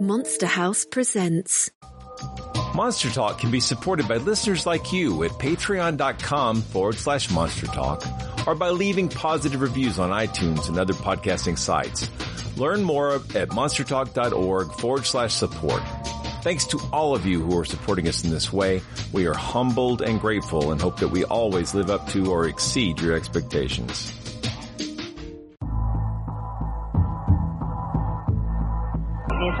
Monster House presents. Monster Talk can be supported by listeners like you at patreon.com/Monster Talk or by leaving positive reviews on iTunes and other podcasting sites. Learn more at MonsterTalk.org/support. Thanks to all of you who are supporting us in this way. We are humbled and grateful and hope that we always live up to or exceed your expectations. It's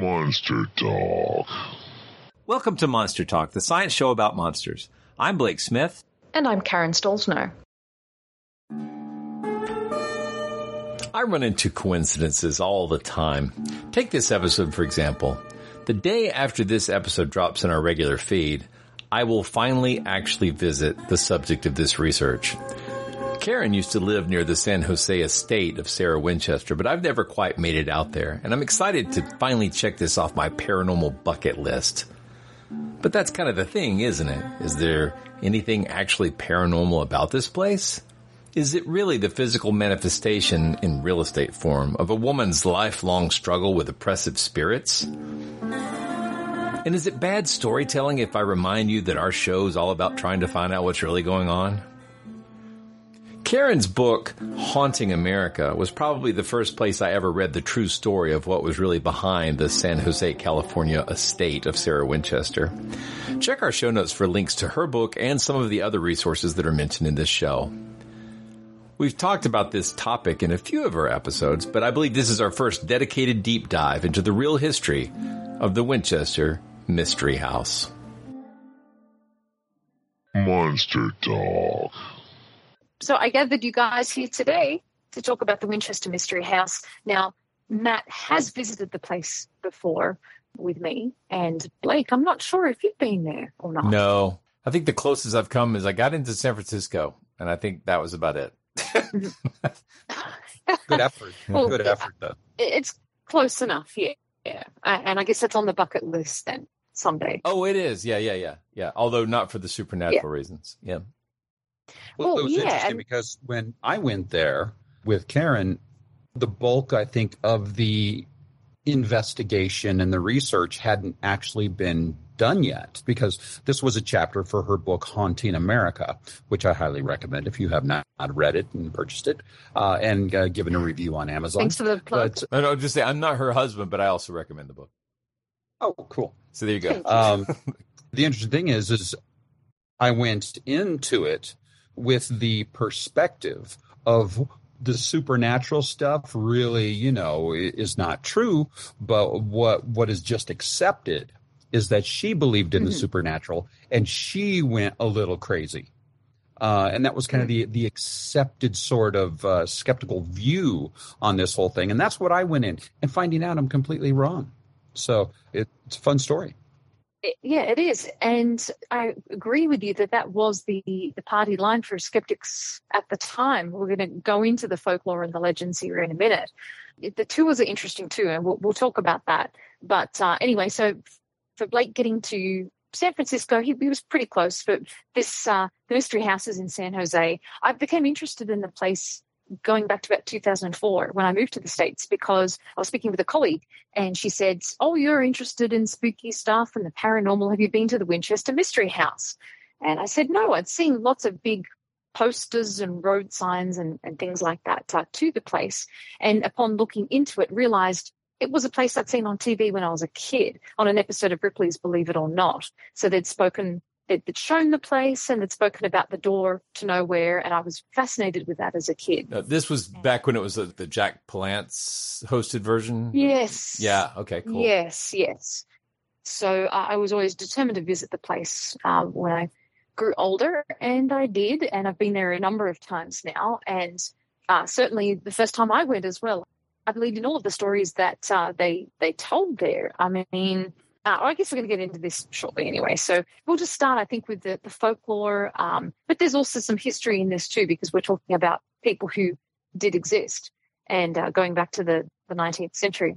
Monster Talk. Welcome to Monster Talk, the science show about monsters. I'm Blake Smith. And I'm Karen Stollznow. I run into coincidences all the time. Take this episode, for example. The day after this episode drops in our regular feed, I will finally actually visit the subject of this research. Karen used to live near the San Jose estate of Sarah Winchester, but I've never quite made it out there, and I'm excited to finally check this off my paranormal bucket list. But that's kind of the thing, isn't it? Is there anything actually paranormal about this place? Is it really the physical manifestation in real estate form of a woman's lifelong struggle with oppressive spirits? And is it bad storytelling if I remind you that our show is all about trying to find out what's really going on? Karen's book, Haunting America, was probably the first place I ever read the true story of what was really behind the San Jose, California estate of Sarah Winchester. Check our show notes for links to her book and some of the other resources that are mentioned in this show. We've talked about this topic in a few of our episodes, but I believe this is our first dedicated deep dive into the real history of the Winchester Mystery House. Monster Talk. So I gathered you guys here today to talk about the Winchester Mystery House. Now, Matt has visited the place before with me, and Blake, I'm not sure if you've been there or not. No. I think the closest I've come is I got into San Francisco, and I think that was about it. Good effort. Well, good effort, though. It's close enough, yeah. And I guess that's on the bucket list then someday. Oh, it is. Yeah. Although not for the supernatural reasons. Yeah. Well, it was interesting because when I went there with Karen, the bulk, I think, of the investigation and the research hadn't actually been done yet, because this was a chapter for her book, Haunting America, which I highly recommend if you have not read it and purchased it and given a review on Amazon. Thanks for the plug. But, no, just say I'm not her husband, but I also recommend the book. Oh, cool. So there you go. The interesting thing is I went into it with the perspective of the supernatural stuff really, you know, is not true. But what is just accepted is that she believed in the supernatural and she went a little crazy. And that was kind of the accepted sort of skeptical view on this whole thing. And that's what I went in, and finding out I'm completely wrong. So it's a fun story. Yeah, it is. And I agree with you that was the party line for skeptics at the time. We're going to go into the folklore and the legends here in a minute. The tours are interesting too, and we'll talk about that. But anyway, so for Blake getting to San Francisco, he was pretty close, but this the mystery house is in San Jose. I became interested in the place going back to about 2004 when I moved to the States, because I was speaking with a colleague and she said, "Oh, you're interested in spooky stuff and the paranormal. Have you been to the Winchester Mystery House?" And I said, "No, I'd seen lots of big posters and road signs and things like that to the place." And upon looking into it, realized it was a place I'd seen on TV when I was a kid on an episode of Ripley's Believe It or Not. So they'd shown the place and they'd spoken about the door to nowhere, and I was fascinated with that as a kid. This was back when it was the Jack Palance hosted version? Yes. Yeah, okay, cool. Yes. So I was always determined to visit the place when I grew older, and I did, and I've been there a number of times now, and certainly the first time I went as well, I believed in all of the stories that they told there. I mean, I guess we're going to get into this shortly anyway. So we'll just start, I think, with the folklore. But there's also some history in this too, because we're talking about people who did exist and going back to the 19th century.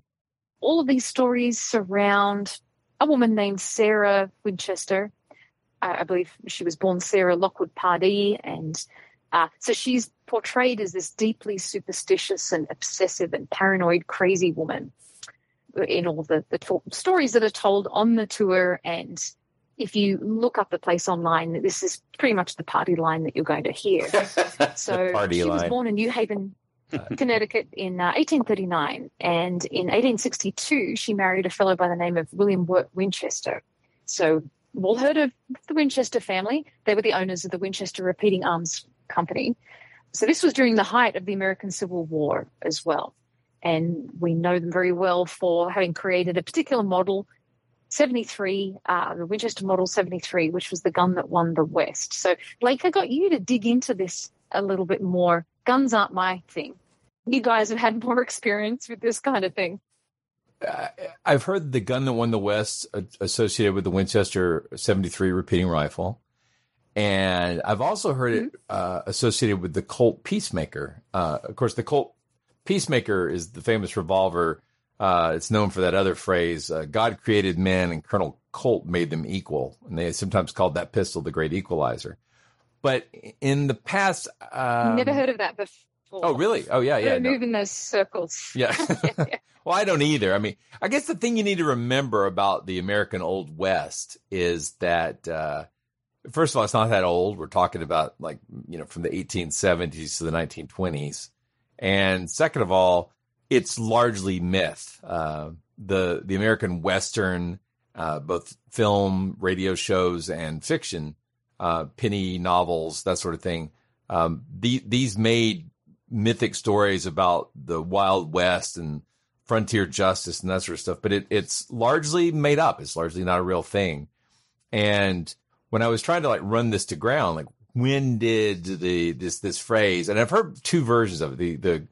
All of these stories surround a woman named Sarah Winchester. I believe she was born Sarah Lockwood Pardee, and so she's portrayed as this deeply superstitious and obsessive and paranoid crazy woman in all the stories that are told on the tour. And if you look up the place online, this is pretty much the party line that you're going to hear. So she was born in New Haven, Connecticut in 1839. And in 1862, she married a fellow by the name of William Wirt Winchester. So we've all heard of the Winchester family. They were the owners of the Winchester Repeating Arms Company. So this was during the height of the American Civil War as well. And we know them very well for having created a particular model, 73, the Winchester model 73, which was the gun that won the West. So, Blake, I got you to dig into this a little bit more. Guns aren't my thing. You guys have had more experience with this kind of thing. I've heard the gun that won the West associated with the Winchester 73 repeating rifle. And I've also heard it associated with the Colt Peacemaker. Of course, the Colt Peacemaker is the famous revolver. It's known for that other phrase, God created men and Colonel Colt made them equal. And they sometimes called that pistol the Great Equalizer. But in the past... never heard of that before. Oh, really? Oh, yeah. We're moving those circles. Yeah. Well, I don't either. I mean, I guess the thing you need to remember about the American Old West is that... first of all, it's not that old. We're talking about, like, you know, from the 1870s to the 1920s. And second of all, it's largely myth. The American Western, both film, radio shows, and fiction, penny novels, that sort of thing, these made mythic stories about the Wild West and frontier justice and that sort of stuff. But it's largely made up. It's largely not a real thing. And when I was trying to, like, run this to ground, like, when did this phrase, and I've heard two versions of it,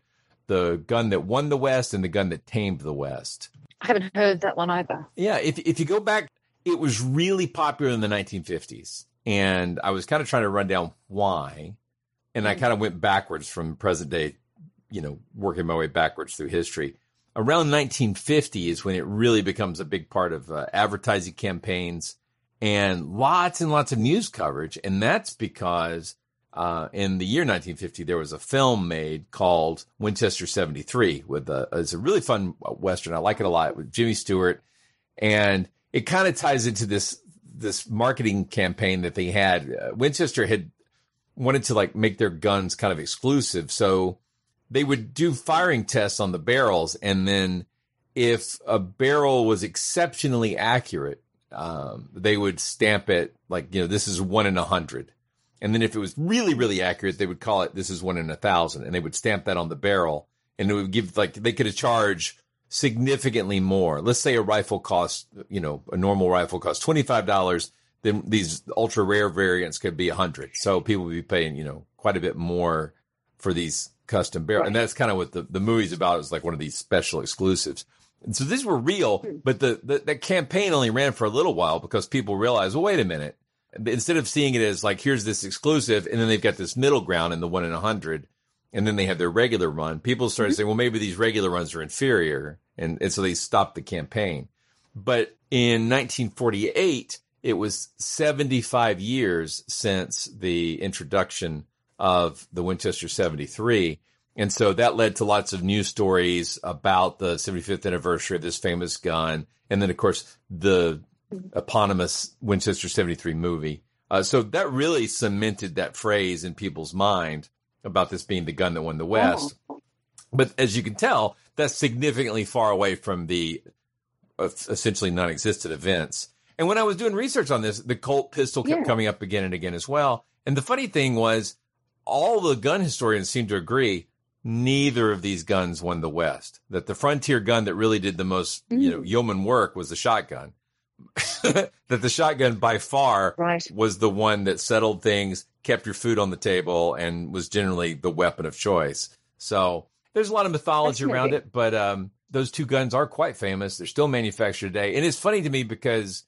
the gun that won the West and the gun that tamed the West. I haven't heard that one either. Yeah, if you go back, it was really popular in the 1950s, and I was kind of trying to run down why, and I kind of went backwards from present day, you know, working my way backwards through history. Around 1950 is when it really becomes a big part of advertising campaigns, and lots of news coverage. And that's because in the year 1950, there was a film made called Winchester 73. It's a really fun Western. I like it a lot, with Jimmy Stewart. And it kind of ties into this marketing campaign that they had. Winchester had wanted to, like, make their guns kind of exclusive. So they would do firing tests on the barrels, and then if a barrel was exceptionally accurate, they would stamp it like, you know, this is 1 in 100. And then if it was really, really accurate, they would call it, this is 1 in 1,000. And they would stamp that on the barrel, and it would give, like, they could charge significantly more. Let's say a rifle costs, you know, a normal rifle costs $25. Then these ultra rare variants could be $100. So people would be paying, you know, quite a bit more for these custom barrels. Right. And that's kind of what the movie's about. It's like one of these special exclusives. And so these were real, but the campaign only ran for a little while because people realized, well, wait a minute. Instead of seeing it as like, here's this exclusive, and then they've got this middle ground in the 1 in 100, and then they have their regular run, people started saying, well, maybe these regular runs are inferior. And so they stopped the campaign. But in 1948, it was 75 years since the introduction of the Winchester 73. And so that led to lots of news stories about the 75th anniversary of this famous gun. And then, of course, the eponymous Winchester 73 movie. So that really cemented that phrase in people's mind about this being the gun that won the West. Oh. But as you can tell, that's significantly far away from the essentially non-existent events. And when I was doing research on this, the Colt pistol kept coming up again and again as well. And the funny thing was, all the gun historians seem to agree, neither of these guns won the West. That the frontier gun that really did the most, you know, yeoman work was the shotgun. That the shotgun by far was the one that settled things, kept your food on the table, and was generally the weapon of choice. So there's a lot of mythology around it, but those two guns are quite famous. They're still manufactured today. And it's funny to me because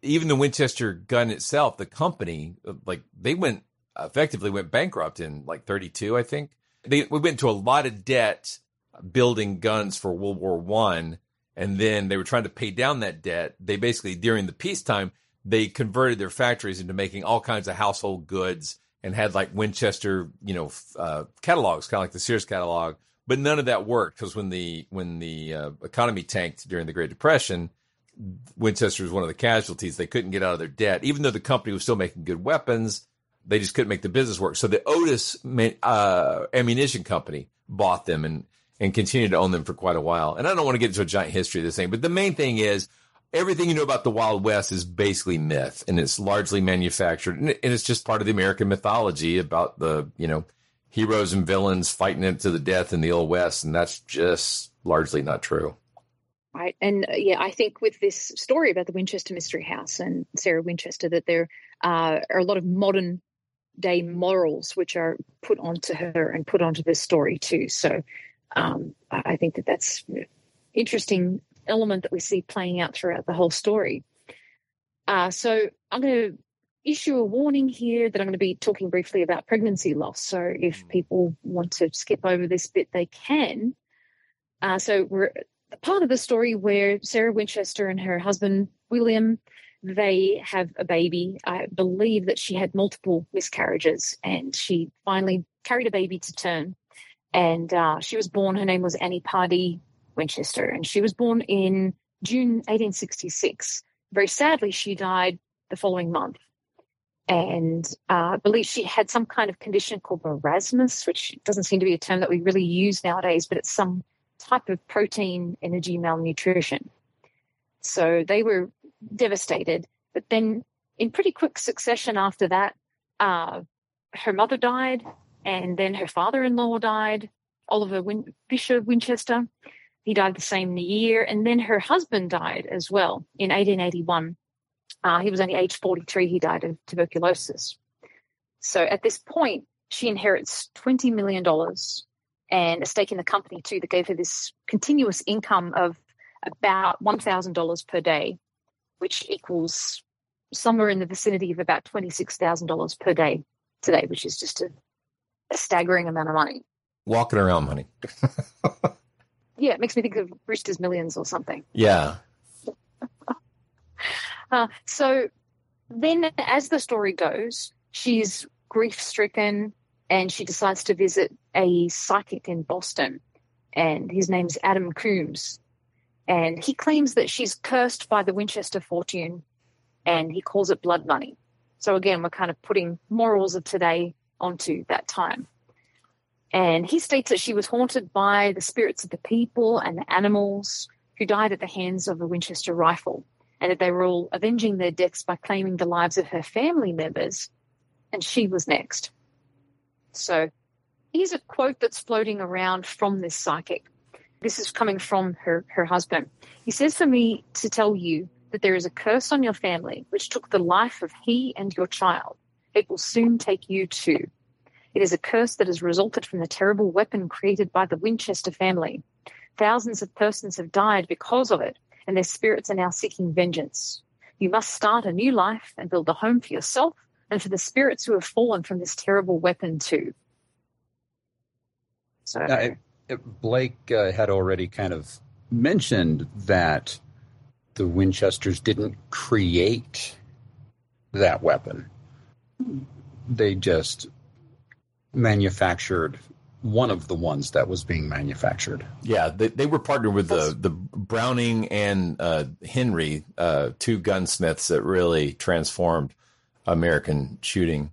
even the Winchester gun itself, the company, like they effectively went bankrupt in like 1932, I think. We went into a lot of debt building guns for World War I, and then they were trying to pay down that debt. They basically, during the peacetime, they converted their factories into making all kinds of household goods and had like Winchester, you know, catalogs, kind of like the Sears catalog. But none of that worked because when the economy tanked during the Great Depression, Winchester was one of the casualties. They couldn't get out of their debt, even though the company was still making good weapons. They just couldn't make the business work. So the Otis Ammunition Company bought them and continued to own them for quite a while. And I don't want to get into a giant history of this thing, but the main thing is everything you know about the Wild West is basically myth, and it's largely manufactured. And it's just part of the American mythology about the, you know, heroes and villains fighting it to the death in the Old West. And that's just largely not true. Right. And I think with this story about the Winchester Mystery House and Sarah Winchester, that there are a lot of modern day morals which are put onto her and put onto this story too. So I think that that's an interesting element that we see playing out throughout the whole story. So I'm going to issue a warning here that I'm going to be talking briefly about pregnancy loss. So if people want to skip over this bit, they can. So we're part of the story where Sarah Winchester and her husband, William, they have a baby. I believe that she had multiple miscarriages and she finally carried a baby to term. And she was born, her name was Annie Pardee Winchester, and she was born in June 1866. Very sadly, she died the following month. And I believe she had some kind of condition called marasmus, which doesn't seem to be a term that we really use nowadays, but it's some type of protein energy malnutrition. So they were devastated. But then in pretty quick succession after that, her mother died, and then her father-in-law died, Oliver Bishop Winchester. He died the same year. And then her husband died as well in 1881. He was only age 43. He died of tuberculosis. So at this point, she inherits $20 million and a stake in the company too that gave her this continuous income of about $1,000 per day, which equals somewhere in the vicinity of about $26,000 per day today, which is just a staggering amount of money. Walking around money. Yeah, it makes me think of Brewster's Millions or something. Yeah. So then as the story goes, she's grief-stricken, and she decides to visit a psychic in Boston, and his name's Adam Coombs. And he claims that she's cursed by the Winchester fortune, and he calls it blood money. So again, we're kind of putting morals of today onto that time. And he states that she was haunted by the spirits of the people and the animals, who died at the hands of a Winchester rifle, and that they were all avenging their deaths by claiming the lives of her family members, and she was next. So here's a quote that's floating around from this psychic. This is coming from her husband. He says, "For me to tell you that there is a curse on your family which took the life of he and your child. It will soon take you too. It is a curse that has resulted from the terrible weapon created by the Winchester family. Thousands of persons have died because of it, and their spirits are now seeking vengeance. You must start a new life and build a home for yourself and for the spirits who have fallen from this terrible weapon too." So Blake had already kind of mentioned that the Winchesters didn't create that weapon. They just manufactured one of the ones that was being manufactured. Yeah, they were partnered with the Browning and Henry, two gunsmiths that really transformed American shooting.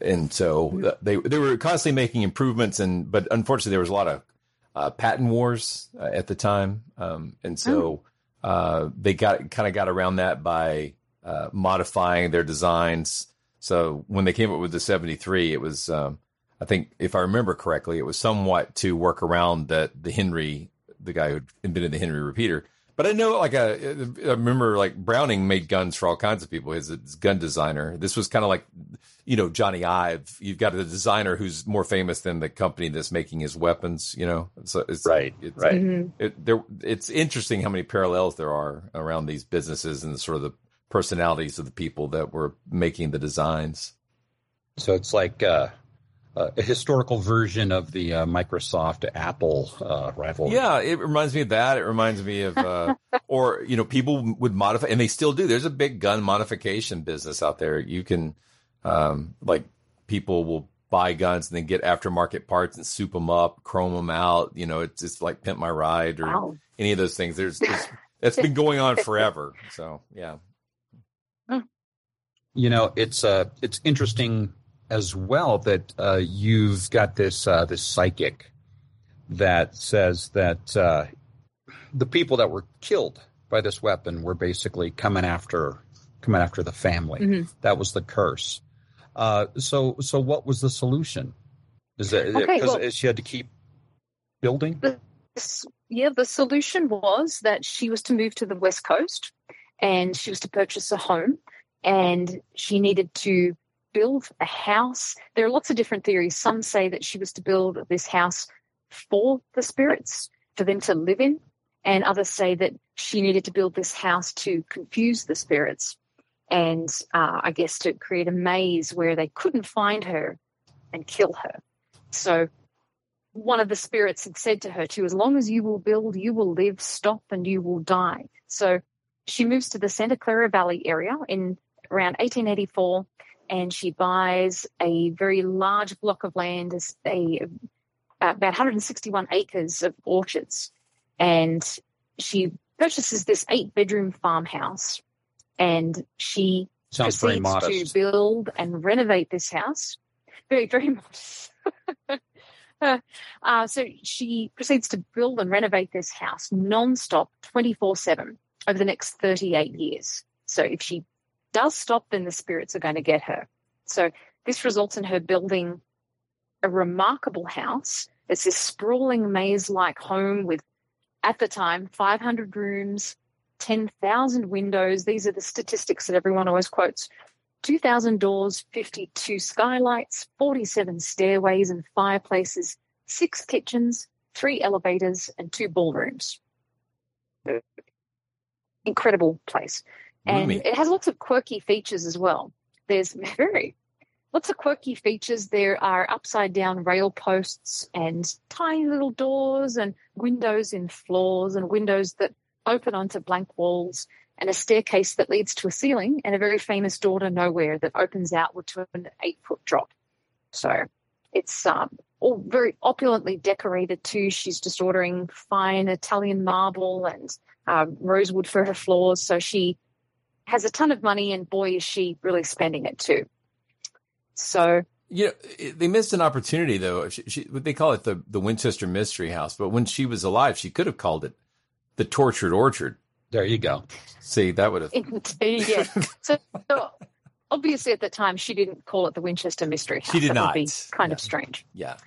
And so they were constantly making improvements, but unfortunately there was a lot of patent wars at the time. And so they got around that by modifying their designs. So when they came up with the 73, it was, I think, if I remember correctly, it was somewhat to work around the Henry, the guy who invented the Henry repeater. But I know, I remember, Browning made guns for all kinds of people. He's a gun designer. This was kind of like, Johnny Ive. You've got a designer who's more famous than the company that's making his weapons, So it's right. It's, right. It's interesting how many parallels there are around these businesses and sort of the personalities of the people that were making the designs. So it's like a historical version of the Microsoft-Apple rivalry. Yeah, it reminds me of that. It reminds me of, people would modify, and they still do. There's a big gun modification business out there. You can, people will buy guns and then get aftermarket parts and soup them up, chrome them out. It's just like Pimp My Ride or any of those things. That's been going on forever. So, yeah. It's interesting as well that you've got this psychic that says that the people that were killed by this weapon were basically coming after the family. Mm-hmm. That was the curse. So what was the solution? Is that because she had to keep building? The solution was that she was to move to the West Coast, and she was to purchase a home, and she needed to build a house. There are lots of different theories. Some say that she was to build this house for the spirits, for them to live in, and others say that she needed to build this house to confuse the spirits and I guess to create a maze where they couldn't find her and kill her. So one of the spirits had said to her too, as long as you will build, you will live, stop, and you will die. So she moves to the Santa Clara Valley area in around 1884, and she buys a very large block of land, about 161 acres of orchards. And she purchases this 8-bedroom farmhouse, and she proceeds to build and renovate this house. Very, very modest. So she proceeds to build and renovate this house nonstop, 24/7. Over the next 38 years. So if she does stop, then the spirits are going to get her. So this results in her building a remarkable house. It's this sprawling maze-like home with, at the time, 500 rooms, 10,000 windows. These are the statistics that everyone always quotes. 2,000 doors, 52 skylights, 47 stairways and fireplaces, 6 kitchens, 3 elevators, and 2 ballrooms. Incredible place. And It has lots of quirky features as well. There's lots of quirky features. There are upside down rail posts and tiny little doors and windows in floors and windows that open onto blank walls and a staircase that leads to a ceiling and a very famous door to nowhere that opens outward to an 8-foot drop. So it's all very opulently decorated too. She's just ordering fine Italian marble and rosewood for her floors, so she has a ton of money, and boy, is she really spending it too. So they missed an opportunity, though. They call it the Winchester Mystery House, but when she was alive, she could have called it The Tortured Orchard. There you go. See, that would have... yeah. So obviously at the time, she didn't call it the Winchester Mystery House. She did not. That would be kind of strange. Yeah.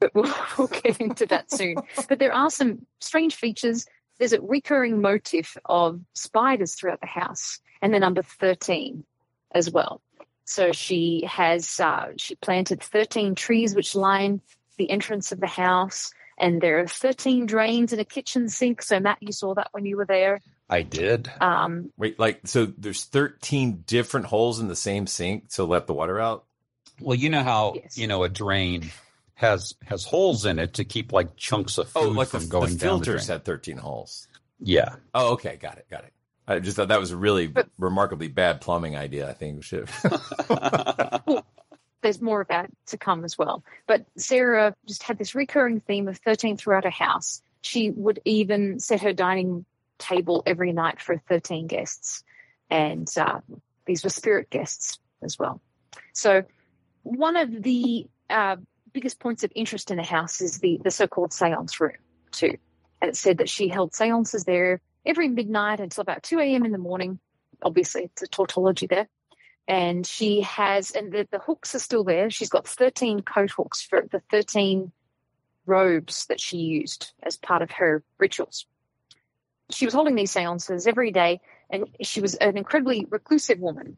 But we'll get into that soon. But there are some strange features. There's a recurring motif of spiders throughout the house, and the number 13 as well. So she has she planted 13 trees which line the entrance of the house, and there are 13 drains and a kitchen sink. So Matt, you saw that when you were there. I did. Wait, so there's 13 different holes in the same sink to let the water out? Well, you know how a drain has holes in it to keep chunks of food from going down the drain. The filters had 13 holes. Yeah. Oh, okay. Got it. I just thought that was a remarkably bad plumbing idea, I think. Well, there's more of that to come as well. But Sarah just had this recurring theme of 13 throughout her house. She would even set her dining table every night for 13 guests. And these were spirit guests as well. So one of the biggest points of interest in the house is the so-called seance room too. And it said that she held seances there every midnight until about 2 a.m. in the morning. Obviously, it's a tautology there. And she has, and the hooks are still there. She's got 13 coat hooks for the 13 robes that she used as part of her rituals. She was holding these seances every day, and she was an incredibly reclusive woman.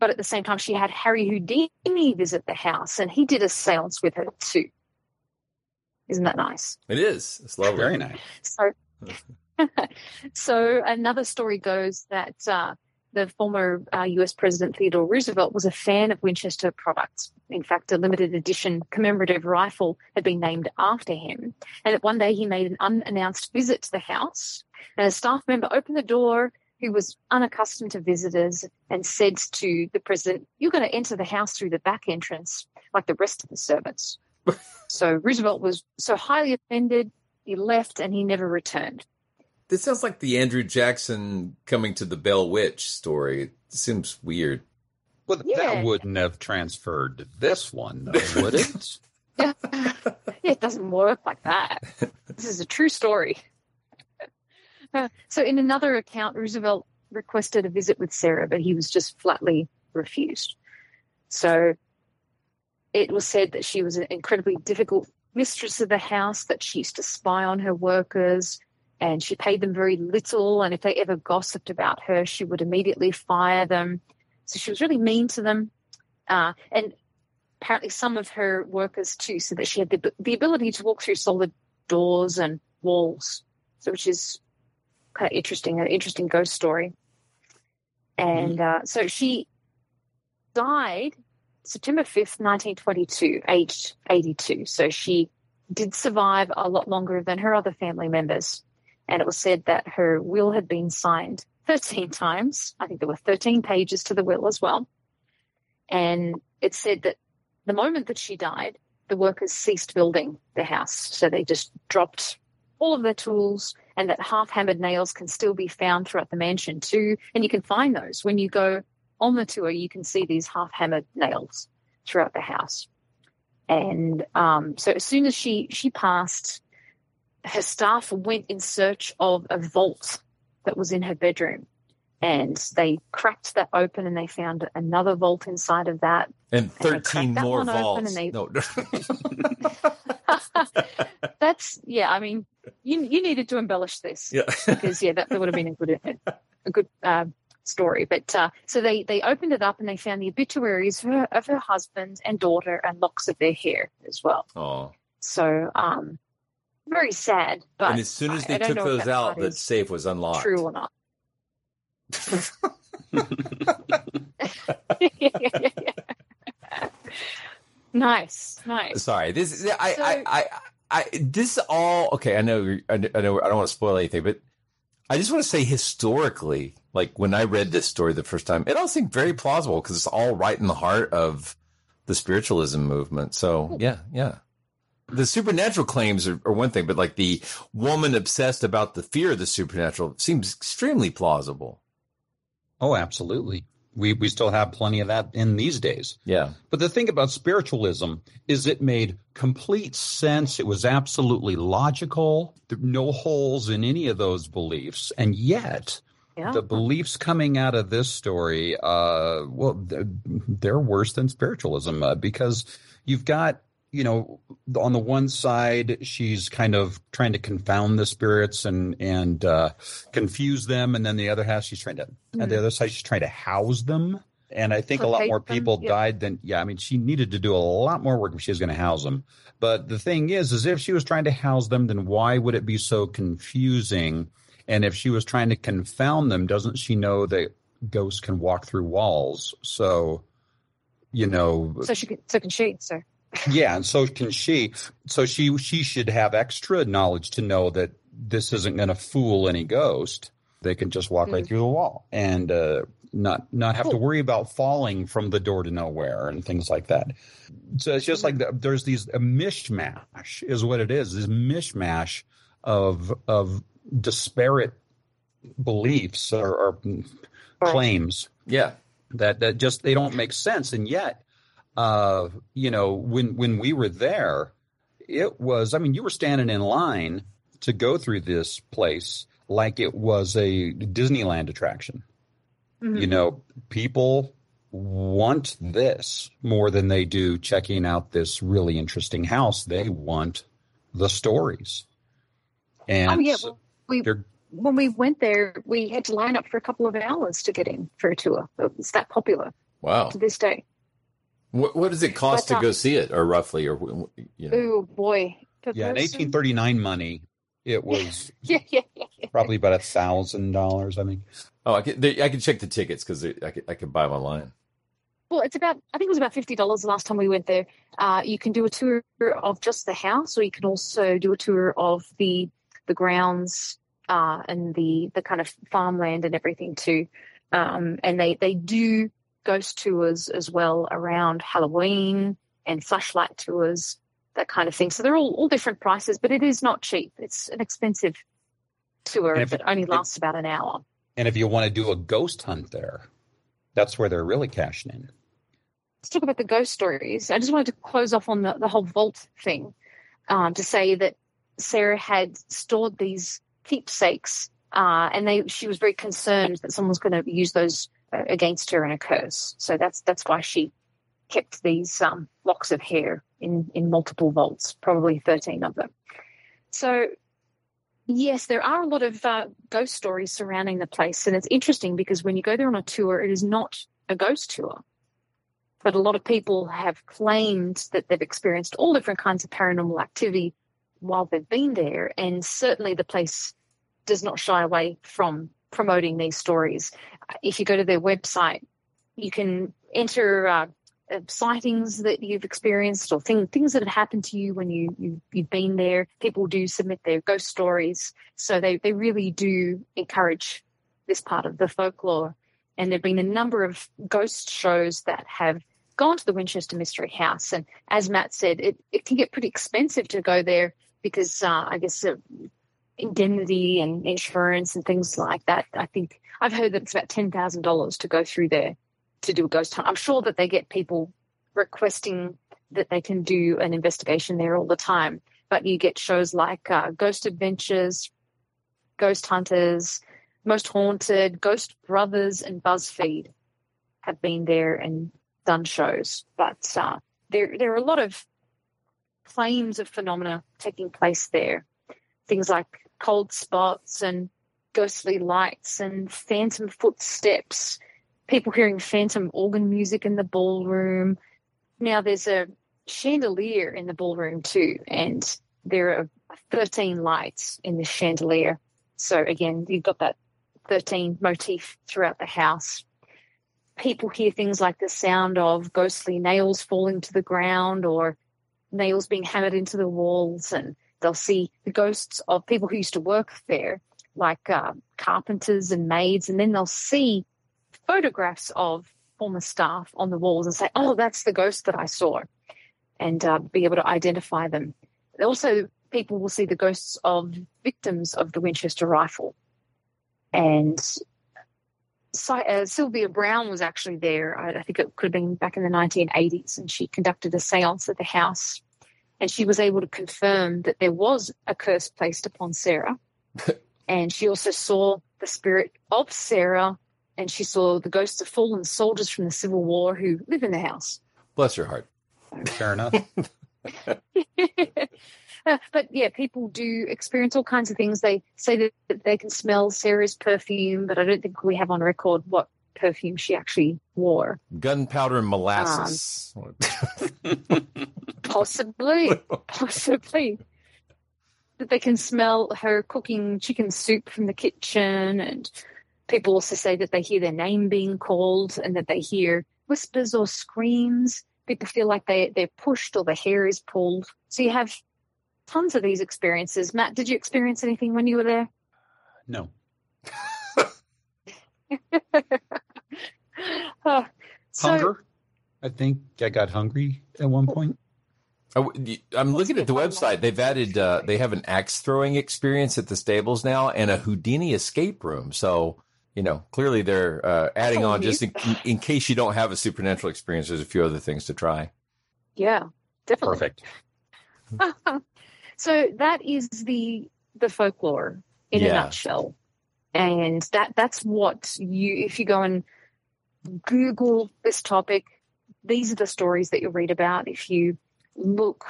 But at the same time, she had Harry Houdini visit the house, and he did a seance with her too. Isn't that nice? It is. It's lovely. Very nice. So another story goes that the former U.S. President Theodore Roosevelt was a fan of Winchester products. In fact, a limited edition commemorative rifle had been named after him. And one day he made an unannounced visit to the house, and a staff member opened the door who was unaccustomed to visitors and said to the president, "You're going to enter the house through the back entrance like the rest of the servants." So Roosevelt was so highly offended, he left and he never returned. This sounds like the Andrew Jackson coming to the Bell Witch story. It seems weird. Well, that wouldn't have transferred to this one, though, would it? Yeah, it doesn't work like that. This is a true story. So in another account, Roosevelt requested a visit with Sarah, but he was just flatly refused. So it was said that she was an incredibly difficult mistress of the house, that she used to spy on her workers, and she paid them very little, and if they ever gossiped about her, she would immediately fire them. So she was really mean to them. And apparently some of her workers, too, said that she had the ability to walk through solid doors and walls, which is kind of interesting, an interesting ghost story. And so she died September 5th, 1922, aged 82. So she did survive a lot longer than her other family members. And it was said that her will had been signed 13 times. I think there were 13 pages to the will as well. And it said that the moment that she died, the workers ceased building the house. So they just dropped all of their tools, and that half-hammered nails can still be found throughout the mansion too. And you can find those. When you go on the tour, you can see these half-hammered nails throughout the house. And so as soon as she passed, her staff went in search of a vault that was in her bedroom, and they cracked that open and they found another vault inside of that. And 13 more vaults. That's, I mean, you needed to embellish this. Yeah. Because, that would have been a good story. But so they opened it up and they found the obituaries of her husband and daughter and locks of their hair as well. Oh. So, very sad. But and as soon as they took those out, the safe was unlocked. True or not? Yeah. Nice. Sorry, I know. I know. I don't want to spoil anything, but I just want to say historically, when I read this story the first time, it all seemed very plausible because it's all right in the heart of the spiritualism movement. So yeah. The supernatural claims are one thing, but the woman obsessed about the fear of the supernatural seems extremely plausible. Oh, absolutely. We still have plenty of that in these days. Yeah. But the thing about spiritualism is it made complete sense. It was absolutely logical. There were no holes in any of those beliefs. And yet the beliefs coming out of this story, they're worse than spiritualism because you've got, you know, on the one side, she's kind of trying to confound the spirits and confuse them. And then the other half, she's trying to on the other side, she's trying to house them. And I think a lot more people died than I mean, she needed to do a lot more work if she was going to house them. But the thing is if she was trying to house them, then why would it be so confusing? And if she was trying to confound them, doesn't she know that ghosts can walk through walls? So, you know. So can she, sir. Yeah, and so can she. So she should have extra knowledge to know that this isn't going to fool any ghost. They can just walk right through the wall and not have to worry about falling from the door to nowhere and things like that. So it's just like there's these a mishmash is what it is. This mishmash of disparate beliefs or claims. Yeah, that just they don't make sense, and yet. You know, when we were there, it was, I mean, you were standing in line to go through this place like it was a Disneyland attraction. Mm-hmm. You know, people want this more than they do checking out this really interesting house. They want the stories. And when we went there, we had to line up for a couple of hours to get in for a tour. It was that popular. Wow. To this day. What does it cost to go see it, or roughly, or you know? Oh boy! In 1839 money, it was probably about $1,000, I think. Oh, I can check the tickets because I could buy them online. Well, I think it was about $50 the last time we went there. You can do a tour of just the house, or you can also do a tour of the grounds and the kind of farmland and everything too. And they do ghost tours as well around Halloween and flashlight tours, that kind of thing. So they're all different prices, but it is not cheap. It's an expensive tour that only lasts about an hour. And if you want to do a ghost hunt there, that's where they're really cashing in. Let's talk about the ghost stories. I just wanted to close off on the whole vault thing to say that Sarah had stored these keepsakes and she was very concerned that someone's going to use those against her in a curse. So that's why she kept these locks of hair in multiple vaults, probably 13 of them. So yes, there are a lot of ghost stories surrounding the place, and it's interesting because when you go there on a tour, it is not a ghost tour, but a lot of people have claimed that they've experienced all different kinds of paranormal activity while they've been there, and certainly the place does not shy away from promoting these stories. If you go to their website, you can enter sightings that you've experienced or things that have happened to you when you've been there. People do submit their ghost stories, so they really do encourage this part of the folklore. And there have been a number of ghost shows that have gone to the Winchester Mystery House, and as Matt said, it can get pretty expensive to go there because I guess indemnity and insurance and things like that. I think I've heard that it's about $10,000 to go through there to do a ghost hunt. I'm sure that they get people requesting that they can do an investigation there all the time, but you get shows like Ghost Adventures, Ghost Hunters, Most Haunted, Ghost Brothers, and BuzzFeed have been there and done shows. But there are a lot of claims of phenomena taking place there. Things like cold spots and ghostly lights and phantom footsteps, people hearing phantom organ music in the ballroom. Now there's a chandelier in the ballroom too, and there are 13 lights in the chandelier. So again, you've got that 13 motif throughout the house. People hear things like the sound of ghostly nails falling to the ground or nails being hammered into the walls, and they'll see the ghosts of people who used to work there, like carpenters and maids, and then they'll see photographs of former staff on the walls and say, oh, that's the ghost that I saw, and be able to identify them. Also, people will see the ghosts of victims of the Winchester rifle. And Sylvia Brown was actually there. I think it could have been back in the 1980s, and she conducted a seance at the house, and she was able to confirm that there was a curse placed upon Sarah. And she also saw the spirit of Sarah, and she saw the ghosts of fallen soldiers from the Civil War who live in the house. Bless your heart. Fair enough. But yeah, people do experience all kinds of things. They say that they can smell Sarah's perfume, but I don't think we have on record what perfume she actually wore. Gunpowder and molasses. Possibly. That they can smell her cooking chicken soup from the kitchen, and people also say that they hear their name being called and that they hear whispers or screams. People feel like they're pushed or the hair is pulled. So you have tons of these experiences. Matt, did you experience anything when you were there? No. Hunger? I think I got hungry at one point. I'm looking at the website. They've added, they have an axe throwing experience at the stables now and a Houdini escape room. So, you know, clearly they're adding on just in case you don't have a supernatural experience. There's a few other things to try. Yeah, definitely. Perfect. So that is the folklore in a nutshell, and that's what you, if you go and Google this topic, these are the stories that you'll read about. If you look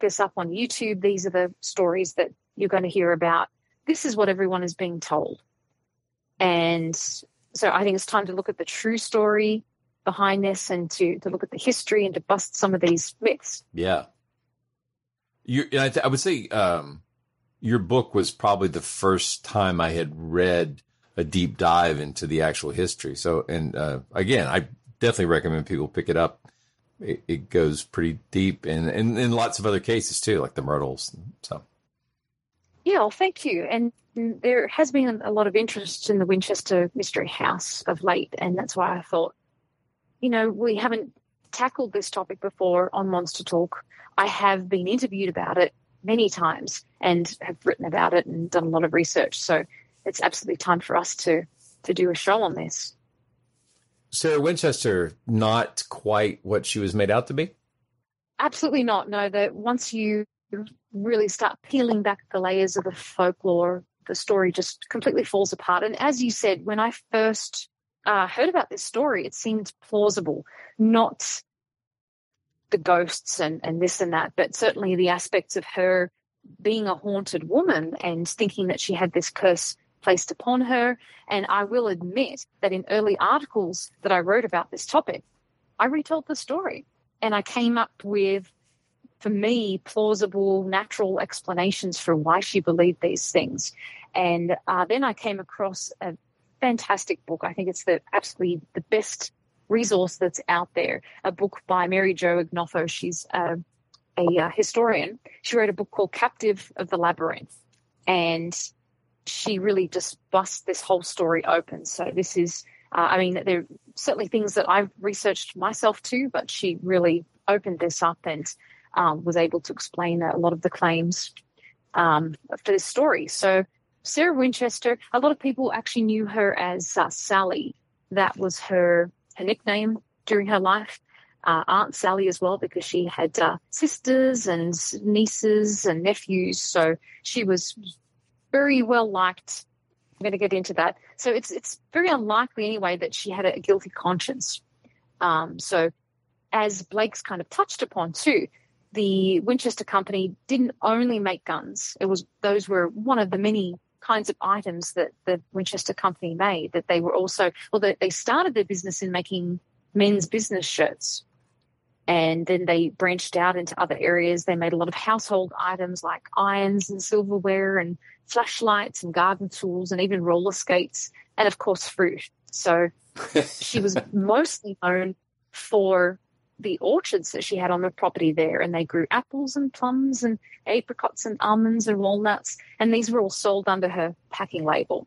this up on YouTube, these are the stories that you're going to hear about. This is what everyone is being told, and so I think it's time to look at the true story behind this and to look at the history and to bust some of these myths. Yeah. I would say your book was probably the first time I had read a deep dive into the actual history. So, and again, I definitely recommend people pick it up. It goes pretty deep, and in lots of other cases too, like the Myrtles. So, yeah, well, thank you. And there has been a lot of interest in the Winchester Mystery House of late, and that's why I thought, you know, we haven't tackled this topic before on Monster Talk. I have been interviewed about it many times and have written about it and done a lot of research. So it's absolutely time for us to do a show on this. Sarah Winchester, not quite what she was made out to be? Absolutely not. No, that once you really start peeling back the layers of the folklore, the story just completely falls apart. And as you said, when I first heard about this story, it seemed plausible, not the ghosts and this and that, but certainly the aspects of her being a haunted woman and thinking that she had this curse placed upon her. And I will admit that in early articles that I wrote about this topic, I retold the story and I came up with, for me, plausible, natural explanations for why she believed these things. And then I came across a fantastic book. I think it's absolutely the best resource that's out there, a book by Mary Jo Ignoffo. She's a historian. She wrote a book called Captive of the Labyrinth, and she really just busts this whole story open. So this is, I mean, there are certainly things that I've researched myself too, but she really opened this up and was able to explain a lot of the claims for this story. So Sarah Winchester, a lot of people actually knew her as Sally. That was her nickname during her life, Aunt Sally as well, because she had sisters and nieces and nephews. So she was very well liked. I'm going to get into that. So it's very unlikely anyway that she had a guilty conscience. So as Blake's kind of touched upon too, the Winchester Company didn't only make guns. Those were one of the many kinds of items that the Winchester Company made, that they were also, well, they started their business in making men's business shirts, and then they branched out into other areas. They made a lot of household items like irons and silverware and flashlights and garden tools and even roller skates and, of course, fruit. So she was mostly known for the orchards that she had on the property there, and they grew apples and plums and apricots and almonds and walnuts, and these were all sold under her packing label.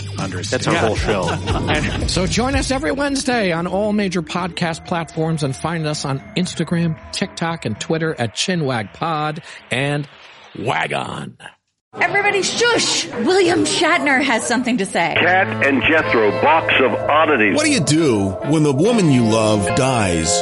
understand. That's our whole show. So join us every Wednesday on all major podcast platforms and find us on Instagram, TikTok, and Twitter at Chinwag Pod and Wagon. Everybody shush! William Shatner has something to say. Cat and Jethro, Box of Oddities. What do you do when the woman you love dies?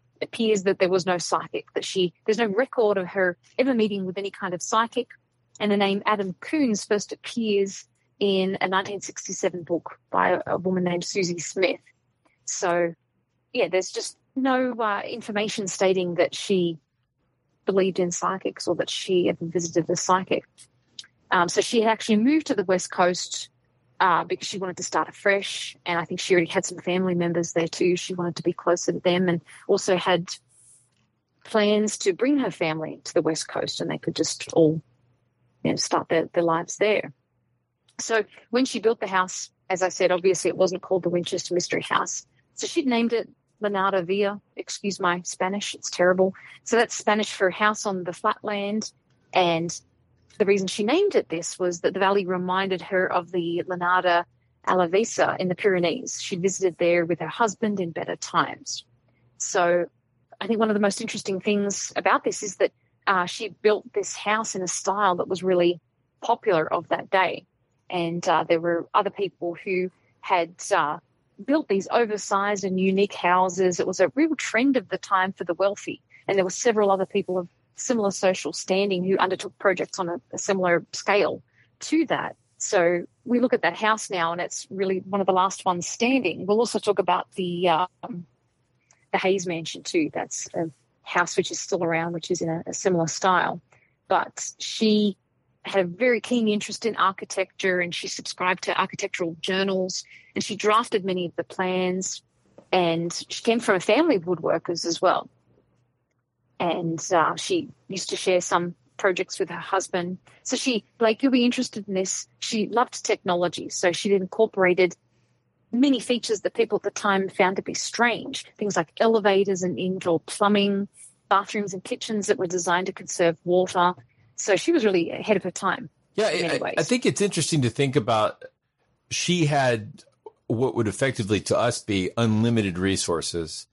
appears that there was no psychic, that there's no record of her ever meeting with any kind of psychic. And the name Adam Coombs first appears in a 1967 book by a woman named Susie Smith. So, yeah, there's just no information stating that she believed in psychics or that she ever visited a psychic. So she had actually moved to the West Coast because she wanted to start afresh, and I think she already had some family members there too. She wanted to be closer to them and also had plans to bring her family to the West Coast and they could just all, start their lives there. So when she built the house, as I said, obviously it wasn't called the Winchester Mystery House. So she'd named it Lanada Villa. Excuse my Spanish, it's terrible. So that's Spanish for house on the flatland, and the reason she named it this was that the valley reminded her of the Lanada Alavesa in the Pyrenees. She visited there with her husband in better times. So I think one of the most interesting things about this is that she built this house in a style that was really popular of that day. And there were other people who had built these oversized and unique houses. It was a real trend of the time for the wealthy. And there were several other people of similar social standing who undertook projects on a similar scale to that. So we look at that house now, and it's really one of the last ones standing. We'll also talk about the Hayes Mansion too. That's a house which is still around, which is in a similar style. But she had a very keen interest in architecture, and she subscribed to architectural journals, and she drafted many of the plans, and she came from a family of woodworkers as well. And she used to share some projects with her husband. So Blake, you'll be interested in this. She loved technology. So she'd incorporated many features that people at the time found to be strange, things like elevators and indoor plumbing, bathrooms and kitchens that were designed to conserve water. So she was really ahead of her time. Yeah, I think it's interesting to think about. She had what would effectively to us be unlimited resources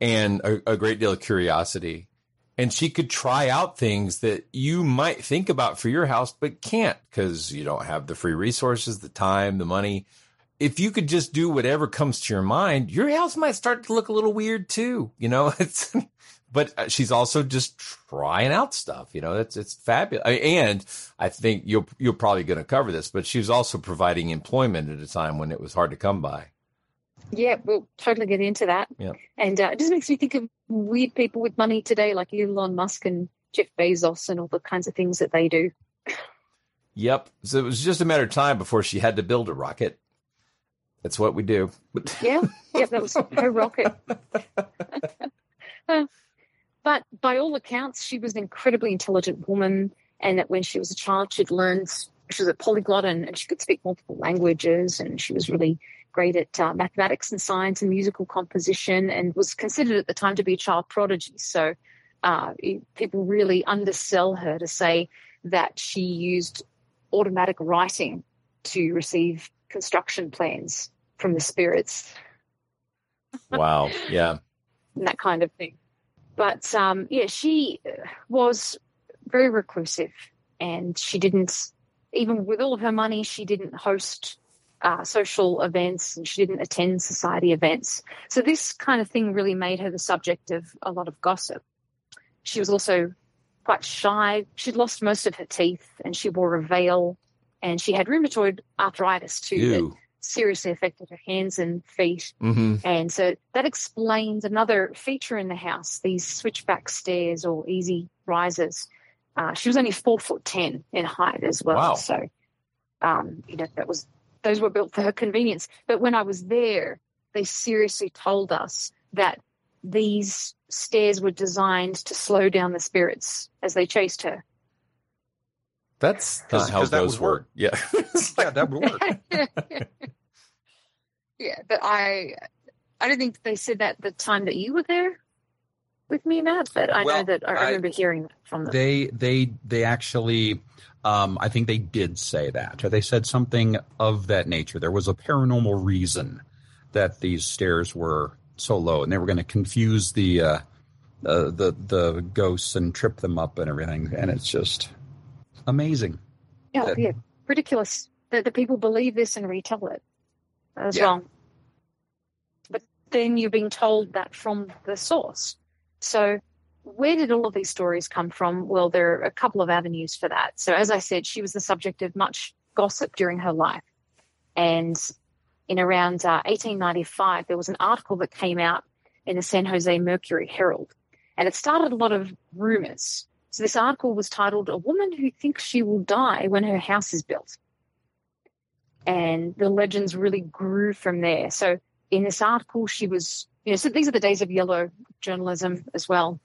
and a great deal of curiosity. And she could try out things that you might think about for your house, but can't because you don't have the free resources, the time, the money. If you could just do whatever comes to your mind, your house might start to look a little weird too, But she's also just trying out stuff, It's fabulous. And I think you're probably going to cover this, but she was also providing employment at a time when it was hard to come by. Yeah, we'll totally get into that. Yeah. And it just makes me think of weird people with money today, like Elon Musk and Jeff Bezos and all the kinds of things that they do. Yep. So it was just a matter of time before she had to build a rocket. That's what we do. Yeah, that was her rocket. But by all accounts, she was an incredibly intelligent woman, and that when she was a child, she was a polyglot, and she could speak multiple languages, and she was really great at mathematics and science and musical composition, and was considered at the time to be a child prodigy. So people really undersell her to say that she used automatic writing to receive construction plans from the spirits. Wow. Yeah. And that kind of thing. But yeah, she was very reclusive, and she didn't, even with all of her money, she didn't host social events, and she didn't attend society events. So this kind of thing really made her the subject of a lot of gossip. She was also quite shy. She'd lost most of her teeth, and she wore a veil, and she had rheumatoid arthritis too. Ew. Seriously affected her hands and feet. Mm-hmm. And so that explains another feature in the house, these switchback stairs or easy rises. She was only 4'10" in height as well. Wow. So, you know, that was, those were built for her convenience. But when I was there, they seriously told us that these stairs were designed to slow down the spirits as they chased her. That's not how those work. Yeah. Yeah, that would work. Yeah, but I don't think they said that the time that you were there with me, Matt, but I know that I remember hearing from them. They actually, I think they did say that, or they said something of that nature. There was a paranormal reason that these stairs were so low, and they were going to confuse the ghosts and trip them up and everything, and it's just... amazing. Oh, yeah. Ridiculous that the people believe this and retell it as well. But then you're being told that from the source. So where did all of these stories come from? Well, there are a couple of avenues for that. So as I said, she was the subject of much gossip during her life. And in around 1895, there was an article that came out in the San Jose Mercury Herald. And it started a lot of rumors. So this article was titled, "A Woman Who Thinks She Will Die When Her House Is Built." And the legends really grew from there. So in this article, she was, you know, so these are the days of yellow journalism as well.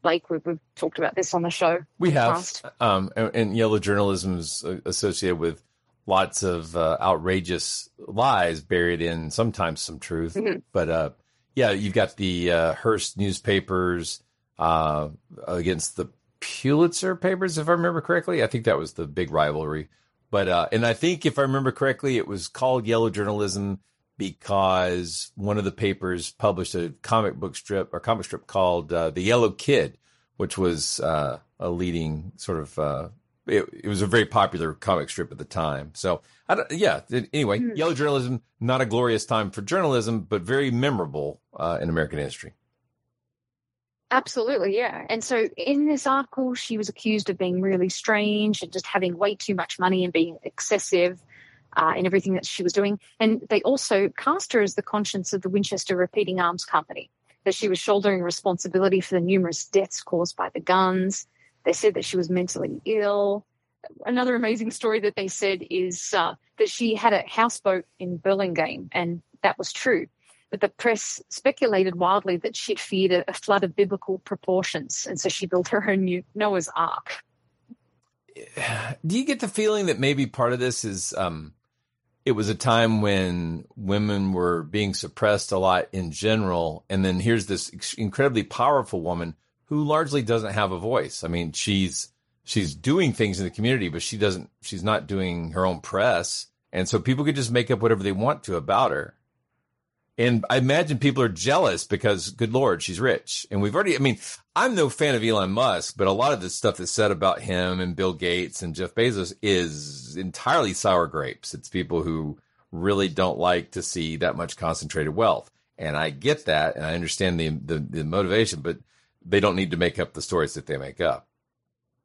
Blake, we've talked about this on the show. We have. And yellow journalism is associated with lots of outrageous lies buried in sometimes some truth. Mm-hmm. But, yeah, you've got the Hearst newspapers against the Pulitzer papers, if I remember correctly. I think that was the big rivalry. But and I think, if I remember correctly, it was called yellow journalism because one of the papers published a comic strip called The Yellow Kid, which was a leading sort of it was a very popular comic strip at the time. So yellow journalism, not a glorious time for journalism, but very memorable in American history. Absolutely, yeah. And so in this article, she was accused of being really strange and just having way too much money and being excessive in everything that she was doing. And they also cast her as the conscience of the Winchester Repeating Arms Company, that she was shouldering responsibility for the numerous deaths caused by the guns. They said that she was mentally ill. Another amazing story that they said is that she had a houseboat in Burlingame, and that was true. But the press speculated wildly that she'd feared a flood of biblical proportions, and so she built her own new Noah's Ark. Do you get the feeling that maybe part of this is it was a time when women were being suppressed a lot in general, and then here's this incredibly powerful woman who largely doesn't have a voice? I mean, she's doing things in the community, but she's not doing her own press, and so people could just make up whatever they want to about her. And I imagine people are jealous because, good Lord, she's rich. And we've already, I mean, I'm no fan of Elon Musk, but a lot of the stuff that's said about him and Bill Gates and Jeff Bezos is entirely sour grapes. It's people who really don't like to see that much concentrated wealth. And I get that, and I understand the motivation, but they don't need to make up the stories that they make up.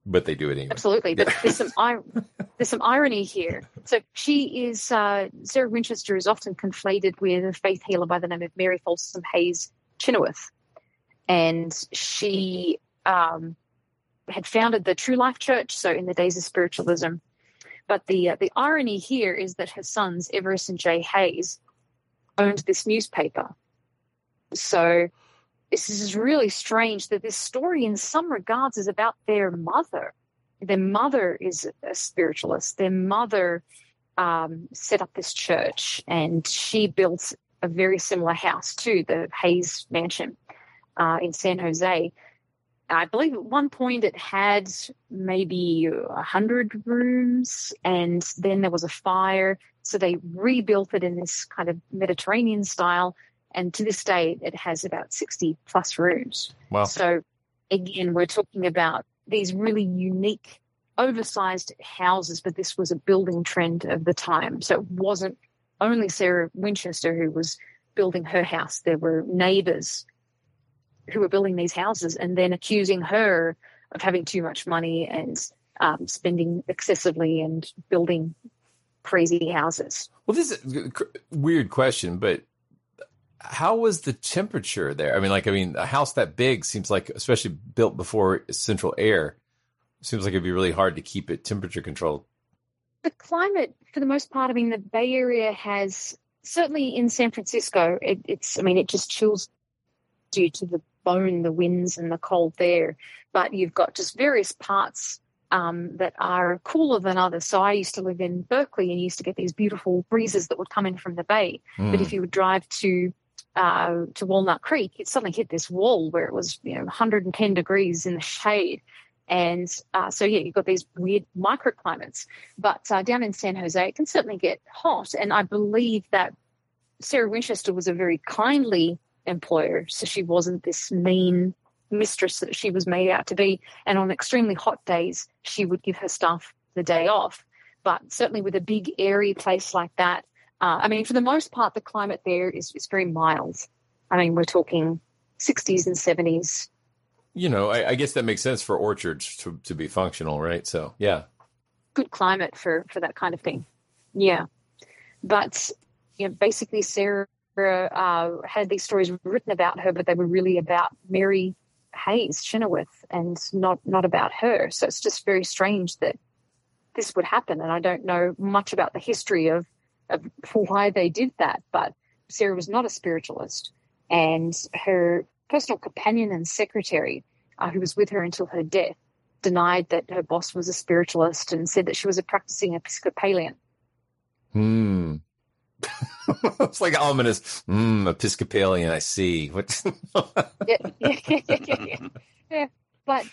But they do it anyway. Absolutely. But there's some irony here. So she is, Sarah Winchester is often conflated with a faith healer by the name of Mary Folsom Hayes Chinwag. And she had founded the True Life Church, so in the days of spiritualism. But the irony here is that her sons, Everest and Jay Hayes, owned this newspaper. So... this is really strange that this story in some regards is about their mother. Their mother is a spiritualist. Their mother set up this church, and she built a very similar house to the Hayes Mansion in San Jose. I believe at one point it had maybe 100 rooms, and then there was a fire. So they rebuilt it in this kind of Mediterranean style. And to this day, it has about 60 plus rooms. Wow. So again, we're talking about these really unique, oversized houses, but this was a building trend of the time. So it wasn't only Sarah Winchester who was building her house. There were neighbors who were building these houses and then accusing her of having too much money and spending excessively and building crazy houses. Well, this is a weird question, but how was the temperature there? I mean, a house that big seems like, especially built before central air, seems like it'd be really hard to keep it temperature controlled. The climate, for the most part, I mean, the Bay Area has, certainly in San Francisco, it just chills due to the bone, the winds and the cold there. But you've got just various parts that are cooler than others. So I used to live in Berkeley and used to get these beautiful breezes that would come in from the bay. Mm. But if you would drive to Walnut Creek, it suddenly hit this wall where it was 110 degrees in the shade. And so, you've got these weird microclimates. But down in San Jose, it can certainly get hot. And I believe that Sarah Winchester was a very kindly employer, so she wasn't this mean mistress that she was made out to be. And on extremely hot days, she would give her staff the day off. But certainly with a big, airy place like that, for the most part, the climate there is very mild. I mean, we're talking 60s and 70s. You know, I guess that makes sense for orchards to be functional, right? So, yeah. Good climate for that kind of thing. Yeah. But, basically Sarah had these stories written about her, but they were really about Mary Hayes Chenoweth and not about her. So it's just very strange that this would happen. And I don't know much about the history of why they did that, but Sarah was not a spiritualist, and her personal companion and secretary who was with her until her death denied that her boss was a spiritualist and said that she was a practicing Episcopalian. Hmm. It's like ominous. Episcopalian, I see. What? Yeah. But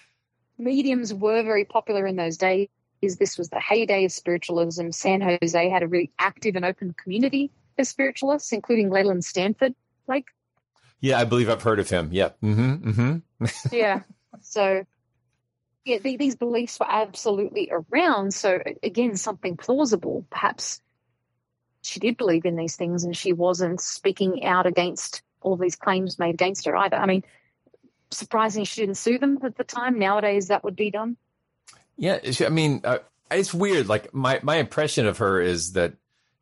mediums were very popular in those days. This was the heyday of spiritualism. San Jose had a really active and open community of spiritualists, including Leland Stanford. Like, yeah, I believe I've heard of him. Yeah. Mm-hmm. Mm-hmm. Yeah. So, yeah, these beliefs were absolutely around. So, again, something plausible. Perhaps she did believe in these things and she wasn't speaking out against all these claims made against her either. I mean, surprising she didn't sue them at the time. Nowadays, that would be done. Yeah. I mean, it's weird. Like, my impression of her is that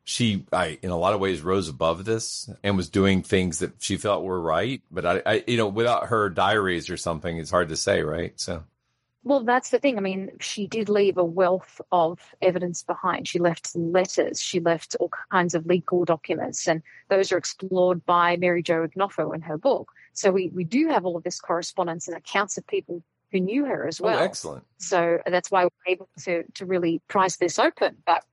she, in a lot of ways, rose above this and was doing things that she felt were right. But I without her diaries or something, it's hard to say, right? So, well, that's the thing. I mean, she did leave a wealth of evidence behind. She left letters. She left all kinds of legal documents, and those are explored by Mary Jo Ignoffo in her book. So we do have all of this correspondence and accounts of people who knew her as well. Oh, excellent. So that's why we're able to really prize this open. But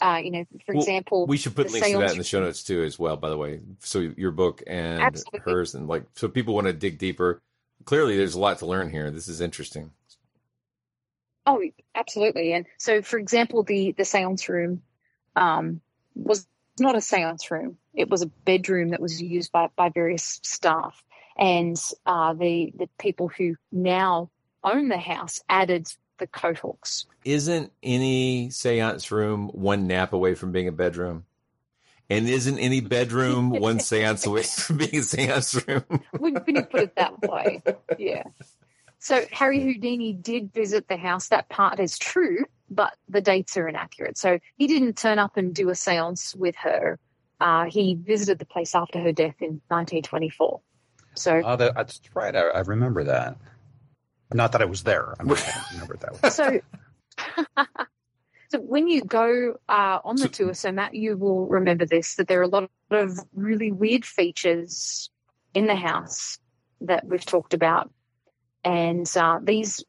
example, we should put links to that in the show notes too, as well, by the way. So your book and absolutely. Hers, and so people want to dig deeper. Clearly, there's a lot to learn here. This is interesting. Oh, absolutely. And so, for example, the seance room was not a seance room. It was a bedroom that was used by various staff. And the people who now own the house added the coat hooks. Isn't any seance room one nap away from being a bedroom? And isn't any bedroom one seance away from being a seance room? When you put it that way, yeah. So Harry Houdini did visit the house. That part is true, but the dates are inaccurate. So he didn't turn up and do a seance with her. He visited the place after her death in 1924. So that's right. I remember that. Not that I was there. I remember it that way. So when you go on the tour, so Matt, you will remember this, that there are a lot of really weird features in the house that we've talked about. And these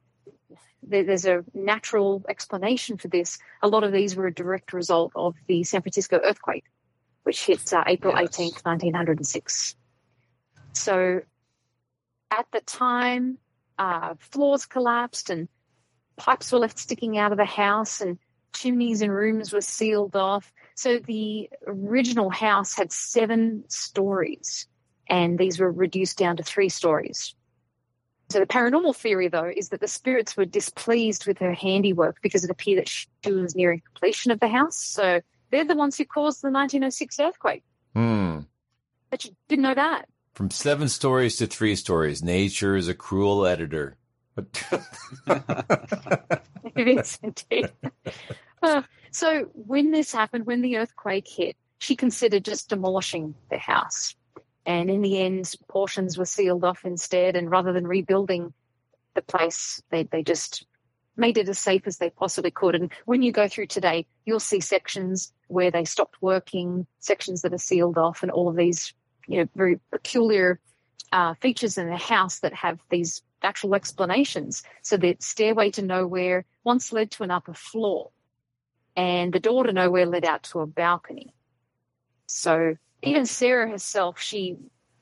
there's a natural explanation for this. A lot of these were a direct result of the San Francisco earthquake, which hit April 18th, 1906. So at the time, floors collapsed and pipes were left sticking out of the house and chimneys and rooms were sealed off. So the original house had 7 stories and these were reduced down to 3 stories. So the paranormal theory, though, is that the spirits were displeased with her handiwork because it appeared that she was nearing completion of the house. So they're the ones who caused the 1906 earthquake. Mm. But you didn't know that. From 7 stories to 3 stories, nature is a cruel editor. It is indeed. So when this happened, when the earthquake hit, she considered just demolishing the house. And in the end, portions were sealed off instead. And rather than rebuilding the place, they just made it as safe as they possibly could. And when you go through today, you'll see sections where they stopped working, sections that are sealed off, and all of these, you know, very peculiar features in the house that have these natural explanations. So the stairway to nowhere once led to an upper floor, and the door to nowhere led out to a balcony. So even Sarah herself, she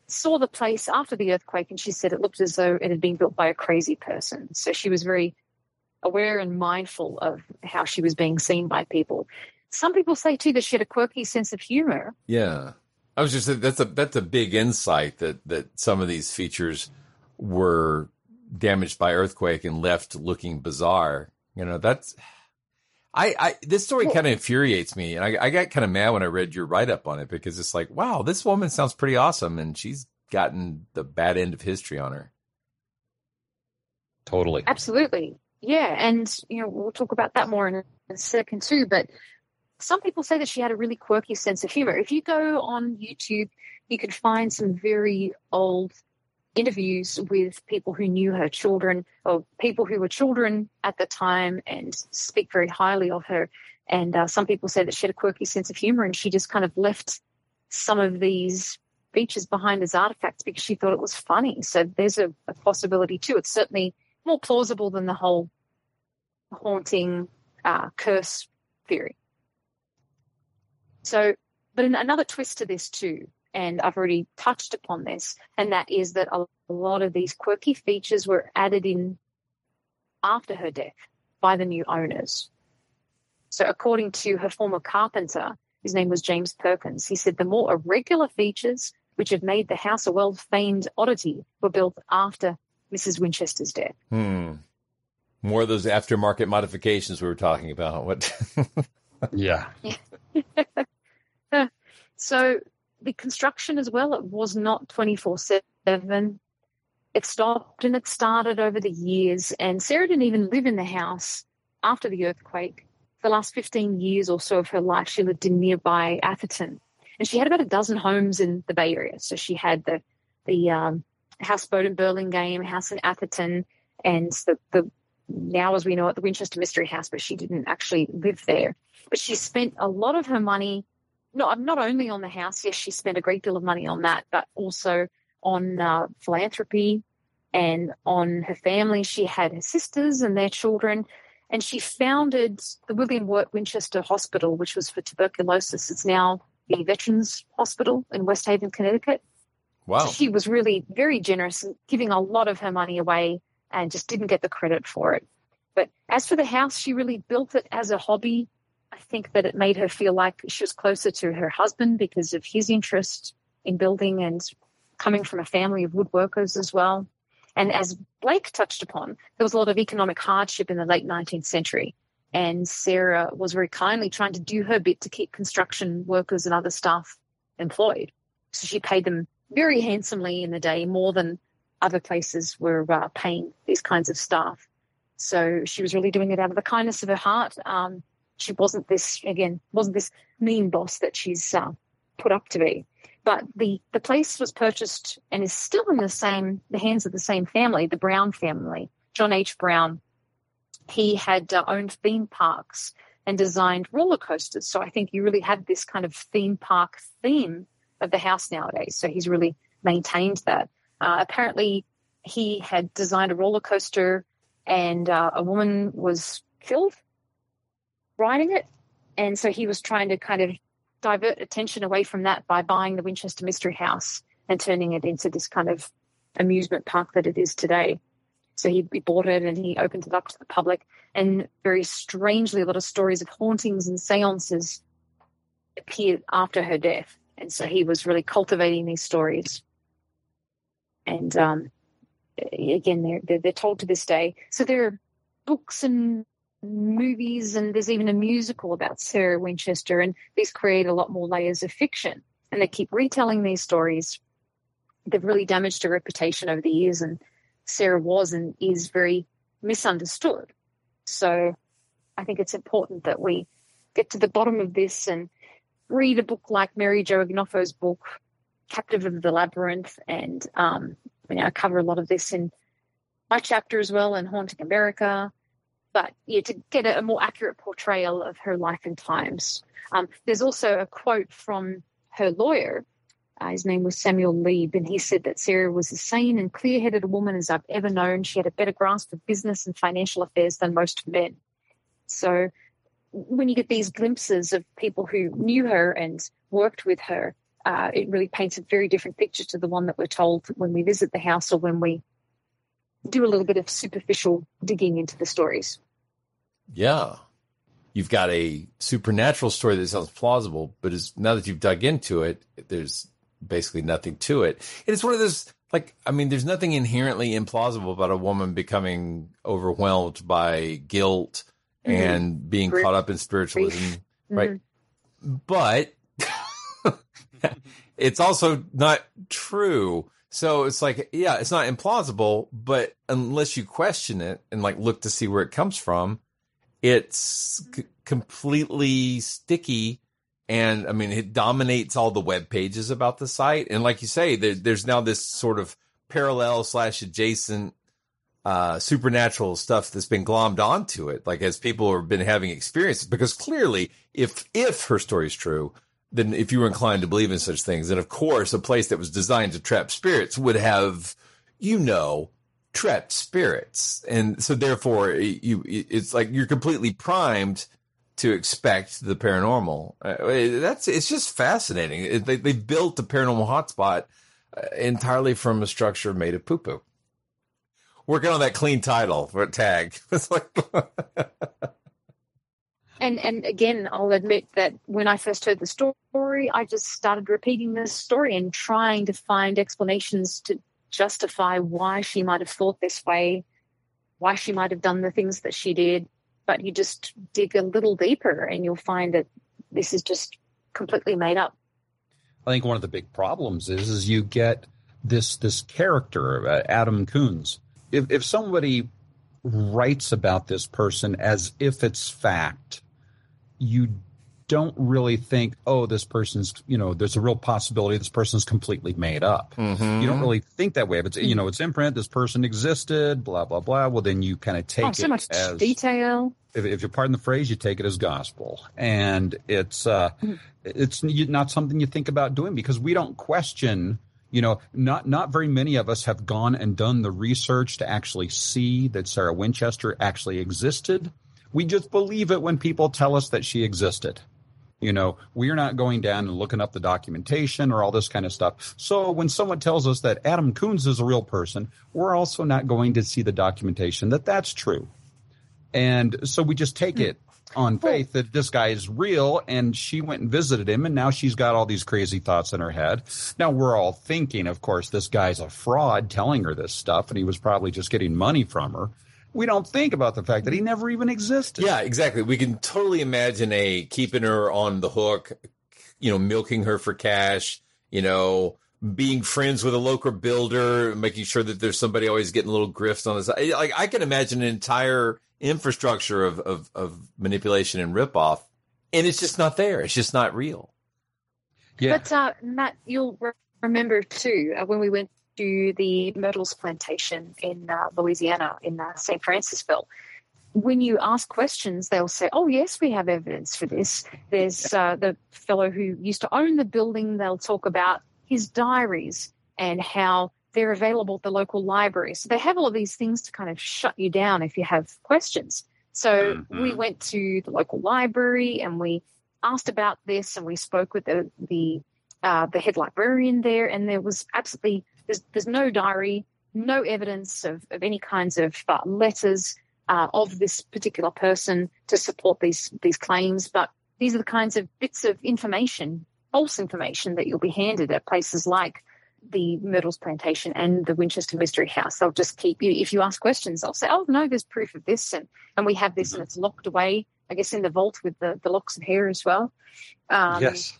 saw the place after the earthquake and she said it looked as though it had been built by a crazy person. So she was very aware and mindful of how she was being seen by people. Some people say, too, that she had a quirky sense of humor. Yeah. I was just saying that's a big insight that some of these features were damaged by earthquake and left looking bizarre. You know, that's... this story kind of infuriates me, and I got kind of mad when I read your write-up on it, because it's like, wow, this woman sounds pretty awesome, and she's gotten the bad end of history on her. Totally. Absolutely. Yeah, and you know, we'll talk about that more in a second too, but some people say that she had a really quirky sense of humor. If you go on YouTube, you can find some very old interviews with people who knew her children or people who were children at the time and speak very highly of her. And some people say that she had a quirky sense of humor and she just kind of left some of these features behind as artifacts because she thought it was funny. So there's a possibility too. It's certainly more plausible than the whole haunting curse theory. So, but another twist to this too, and I've already touched upon this, and that is that a lot of these quirky features were added in after her death by the new owners. So according to her former carpenter, his name was James Perkins, he said the more irregular features which have made the house a well-famed oddity were built after Mrs. Winchester's death. Hmm. More of those aftermarket modifications we were talking about. What? Yeah. So... the construction as well, it was not 24/7. It stopped and it started over the years. And Sarah didn't even live in the house after the earthquake. The last 15 years or so of her life, she lived in nearby Atherton. And she had about a dozen homes in the Bay Area. So she had the houseboat in Burlingame, house in Atherton, and the now as we know it, the Winchester Mystery House, but she didn't actually live there. But she spent a lot of her money not only on the house. Yes, she spent a great deal of money on that, but also on philanthropy and on her family. She had her sisters and their children, and she founded the William Wirt Winchester Hospital, which was for tuberculosis. It's now the Veterans Hospital in West Haven, Connecticut. Wow. So she was really very generous and giving a lot of her money away and just didn't get the credit for it. But as for the house, she really built it as a hobby. I think that it made her feel like she was closer to her husband because of his interest in building and coming from a family of woodworkers as well. And as Blake touched upon, there was a lot of economic hardship in the late 19th century. And Sarah was very kindly trying to do her bit to keep construction workers and other staff employed. So she paid them very handsomely in the day, more than other places were paying these kinds of staff. So she was really doing it out of the kindness of her heart. She wasn't this mean boss that she's put up to be. But the place was purchased and is still in the hands of the same family, the Brown family. John H. Brown, he had owned theme parks and designed roller coasters. So I think you really had this kind of theme park theme of the house nowadays. So he's really maintained that. Apparently he had designed a roller coaster and a woman was killed riding it. And so he was trying to kind of divert attention away from that by buying the Winchester Mystery House and turning it into this kind of amusement park that it is today. So he bought it and he opened it up to the public. And very strangely, a lot of stories of hauntings and seances appeared after her death. And so he was really cultivating these stories. And again, they're told to this day. So there are books and movies, and there's even a musical about Sarah Winchester, and these create a lot more layers of fiction. And they keep retelling these stories. They've really damaged her reputation over the years, and Sarah was and is very misunderstood. So I think it's important that we get to the bottom of this and read a book like Mary Jo Ignofo's book, Captive of the Labyrinth, and I cover a lot of this in my chapter as well in Haunting America. But to get a more accurate portrayal of her life and times. There's also a quote from her lawyer. His name was Samuel Lieb, and he said that Sarah was as sane and clear-headed a woman as I've ever known. She had a better grasp of business and financial affairs than most men. So when you get these glimpses of people who knew her and worked with her, it really paints a very different picture to the one that we're told when we visit the house or when we do a little bit of superficial digging into the stories. Yeah. You've got a supernatural story that sounds plausible, but now that you've dug into it, there's basically nothing to it. And it's one of those, there's nothing inherently implausible about a woman becoming overwhelmed by guilt mm-hmm. and being caught up in spiritualism, right? Mm-hmm. But it's also not true. So it's it's not implausible, but unless you question it and look to see where it comes from, it's completely sticky. And, it dominates all the web pages about the site. And like you say, there's now this sort of parallel / adjacent supernatural stuff that's been glommed onto it, as people have been having experiences. Because clearly, if her story is true, then if you were inclined to believe in such things, then of course a place that was designed to trap spirits would have, trapped spirits. And so therefore, it's you're completely primed to expect the paranormal. It's just fascinating. They've built a paranormal hotspot entirely from a structure made of poo-poo. Working on that clean title for a tag. It's And again, I'll admit that when I first heard the story, I just started repeating this story and trying to find explanations to justify why she might have thought this way, why she might have done the things that she did. But you just dig a little deeper and you'll find that this is just completely made up. I think one of the big problems is you get this character, Adam Coombs. If somebody writes about this person as if it's fact, you don't really think, this person's, there's a real possibility this person's completely made up. Mm-hmm. You don't really think that way. If it's, it's imprint, this person existed, blah, blah, blah. Well, then you kind of take it as... so much detail. If you pardon the phrase, you take it as gospel. And it's not something you think about doing because we don't question... not very many of us have gone and done the research to actually see that Sarah Winchester actually existed. We just believe it when people tell us that she existed. We're not going down and looking up the documentation or all this kind of stuff. So when someone tells us that Adam Coombs is a real person, we're also not going to see the documentation that that's true. And so we just take it on faith that this guy is real and she went and visited him and now she's got all these crazy thoughts in her head. Now we're all thinking, of course, this guy's a fraud telling her this stuff and he was probably just getting money from her. We don't think about the fact that he never even existed. Yeah, exactly. We can totally imagine keeping her on the hook, milking her for cash, being friends with a local builder, making sure that there's somebody always getting little grifts on the side. I can imagine an entire infrastructure of manipulation and ripoff, and it's just not there. It's just not real. Yeah. But Matt, you'll remember too when we went to the Myrtles Plantation in Louisiana in St. Francisville. When you ask questions, they'll say, "Oh, yes, we have evidence for this." There's the fellow who used to own the building. They'll talk about his diaries and how they're available at the local library. So they have all of these things to kind of shut you down if you have questions. So we went to the local library and we asked about this, and we spoke with the head librarian there, and there was absolutely there's no diary, no evidence of any kinds of letters of this particular person to support these claims. But these are the kinds of bits of information, false information, that you'll be handed at places like the Myrtles Plantation and the Winchester Mystery House. They'll just keep you, if you ask questions, they'll say, oh, no, there's proof of this, and we have this, and it's locked away, I guess, in the vault with the locks of hair as well. Yes.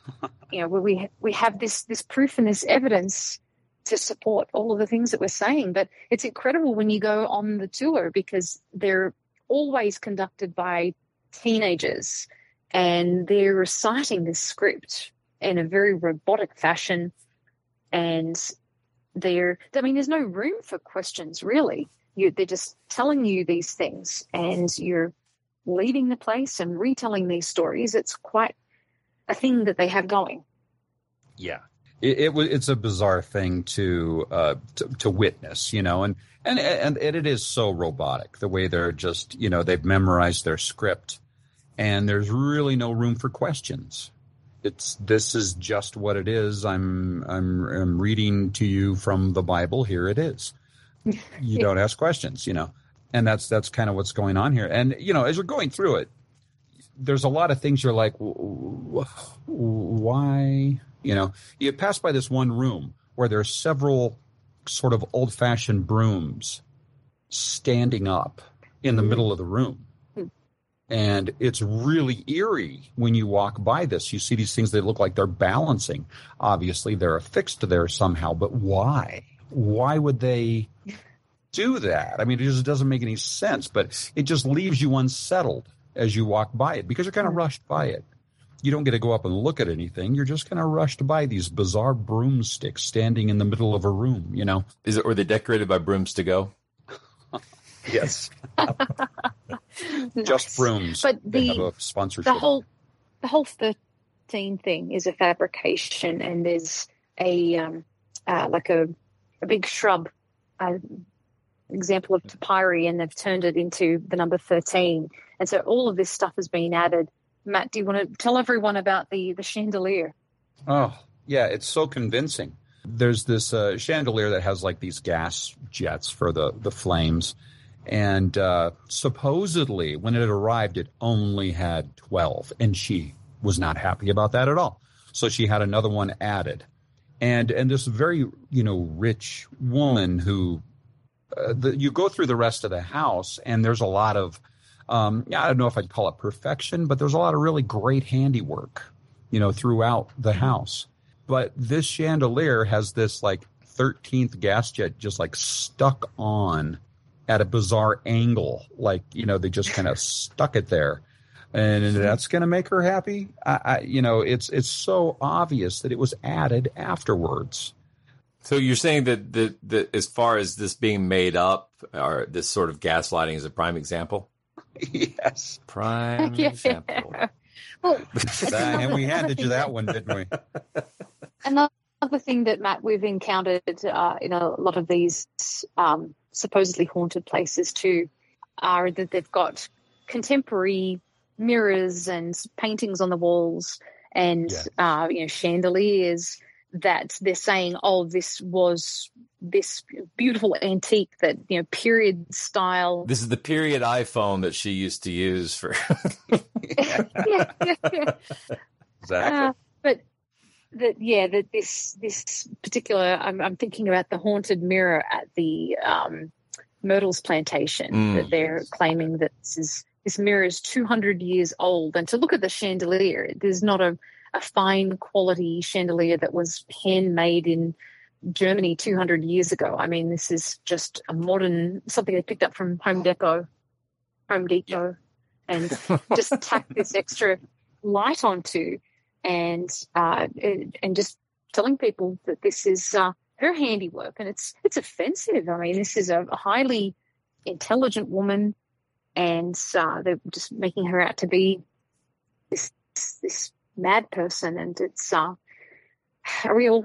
You know, where we have this proof and this evidence to support all of the things that we're saying. But it's incredible when you go on the tour, because they're always conducted by teenagers, and they're reciting this script in a very robotic fashion. And there's no room for questions, really. They're just telling you these things, and you're leaving the place and retelling these stories. It's quite a thing that they have going. Yeah. It's a bizarre thing to witness, you know, and it is so robotic the way they're just, you know, they've memorized their script, and there's really no room for questions. This is just what it is. I'm reading to you from the Bible. Here it is. You don't ask questions, you know, and that's kind of what's going on here. And, you know, as you're going through it, there's a lot of things you're like, why? You know, you pass by this one room where there are several sort of old-fashioned brooms standing up in the middle of the room. And it's really eerie when you walk by this. You see these things that look like they're balancing. Obviously, they're affixed to there somehow, but why? Why would they do that? I mean, it just doesn't make any sense, but it just leaves you unsettled as you walk by it, because you're kind of rushed by it. You don't get to go up and look at anything. You're just kind of rushed by these bizarre broomsticks standing in the middle of a room, you know. Were they decorated by brooms to go? Yes. Nice. Just brooms. But the whole 13 thing is a fabrication, and there's a like a big shrub, example of papyri, and they've turned it into the number 13. And so all of this stuff has been added. Matt, do you want to tell everyone about the chandelier? Oh, yeah, it's so convincing. There's this chandelier that has like these gas jets for the flames. And supposedly when it arrived, it only had 12, and she was not happy about that at all. So she had another one added. And this very, you know, rich woman who you go through the rest of the house, and there's a lot of I don't know if I'd call it perfection, but there's a lot of really great handiwork, you know, throughout the house. But this chandelier has this like 13th gas jet just like stuck on at a bizarre angle. Like, you know, they just kind of stuck it there, and that's going to make her happy. It's so obvious that it was added afterwards. So you're saying that the as far as this being made up, or this sort of gaslighting is a prime example? Yes. Prime example. Well, and we had to do that one, didn't we? Another thing that, Matt, we've encountered in a lot of these supposedly haunted places too, are that they've got contemporary mirrors and paintings on the walls, and chandeliers that they're saying, oh, this was this beautiful antique that, you know, period style. This is the period iPhone that she used to use for. Yeah. Exactly. But this particular, I'm thinking about the haunted mirror at the Myrtles Plantation, that they're claiming that this mirror is 200 years old. And to look at the chandelier, there's not a fine quality chandelier that was handmade in Germany 200 years ago. I mean, this is just a modern, something they picked up from Home Depot, and just tacked this extra light onto, and just telling people that this is her handiwork, and it's offensive. I mean, this is a highly intelligent woman, and they're just making her out to be this mad person, and it's a real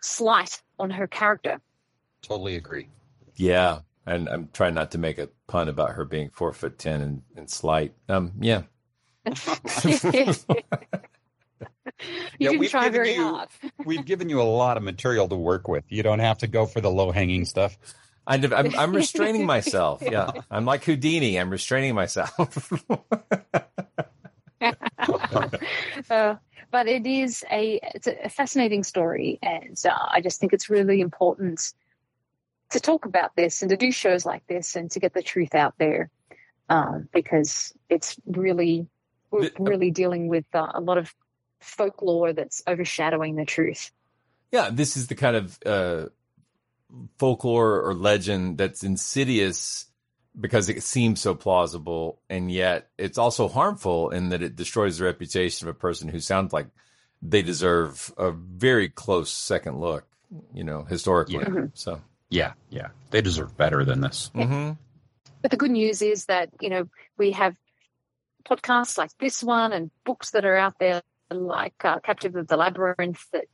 slight on her character. Totally agree. Yeah. And I'm trying not to make a pun about her being 4'10" and slight. Yeah. You can try very hard. We've given you a lot of material to work with. You don't have to go for the low-hanging stuff. I'm restraining myself. Yeah, I'm like Houdini. I'm restraining myself. But it is a fascinating story, and I just think it's really important to talk about this and to do shows like this and to get the truth out there, because it's really dealing with a lot of folklore that's overshadowing the truth. Yeah, this is the kind of folklore or legend that's insidious because it seems so plausible, and yet it's also harmful in that it destroys the reputation of a person who sounds like they deserve a very close second look, historically. Yeah. Mm-hmm. So yeah, they deserve better than this. Yeah. Mm-hmm. But the good news is that we have podcasts like this one and books that are out there like Captive of the Labyrinth that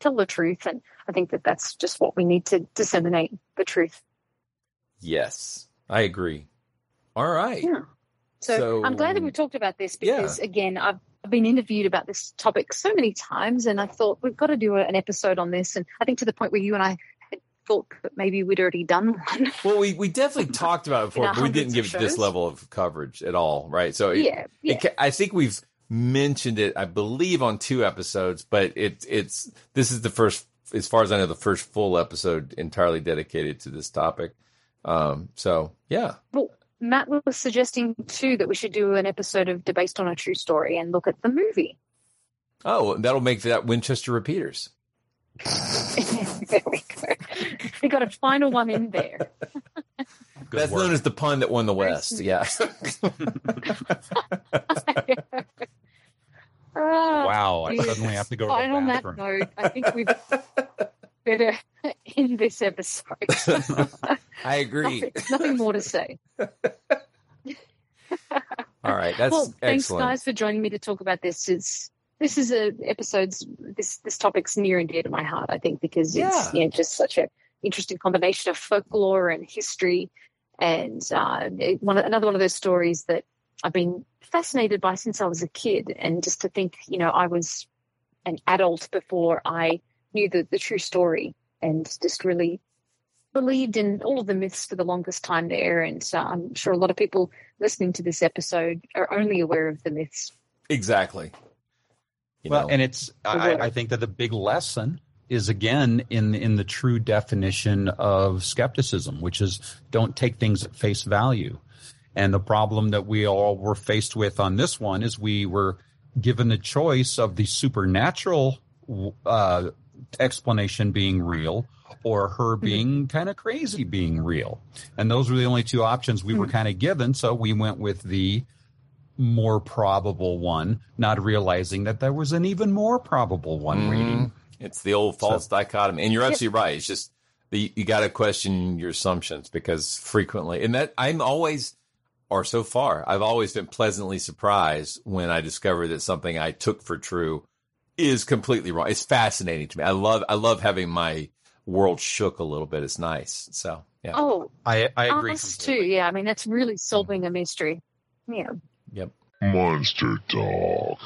tell the truth. And I think that that's just what we need to disseminate, the truth. Yes, I agree. All right. Yeah. So I'm glad that we talked about this because, again, I've been interviewed about this topic so many times, and I thought we've got to do an episode on this. And I think to the point where you and I had thought that maybe we'd already done one. Well, we definitely talked about it before, but we didn't give it this level of coverage at all, right? So I think we've mentioned it, I believe, on 2 episodes, but this is the first, as far as I know, the first full episode entirely dedicated to this topic. Well, Matt was suggesting too that we should do an episode of Based on a True Story and look at the movie. Oh, that'll make that Winchester Repeaters. There we go. We got a final one in there. That's known as the pun that won the West. Yeah. Wow, I suddenly have to go to the bathroom. On that note, I think we've better end this episode. I agree. Nothing more to say. All right, that's excellent. Thanks, guys, for joining me to talk about this. This topic's near and dear to my heart, I think, because it's just such an interesting combination of folklore and history, and another one of those stories that I've been fascinated by since I was a kid. And just to think, I was an adult before I knew the true story, and just really believed in all of the myths for the longest time there. And I'm sure a lot of people listening to this episode are only aware of the myths. Exactly. And I think that the big lesson is, again, in the true definition of skepticism, which is don't take things at face value. And the problem that we all were faced with on this one is we were given the choice of the supernatural explanation being real or her being kind of crazy being real. And those were the only 2 options we were kind of given. So we went with the more probable one, not realizing that there was an even more probable one reading. It's the old false dichotomy. And you're absolutely right. It's just you got to question your assumptions, because frequently, and that I'm always... Or so far, I've always been pleasantly surprised when I discover that something I took for true is completely wrong. It's fascinating to me. I love having my world shook a little bit. It's nice. So, yeah. Oh, I agree too. Yeah, I mean, that's really solving a mystery. Yeah. Yep. Monster Talk.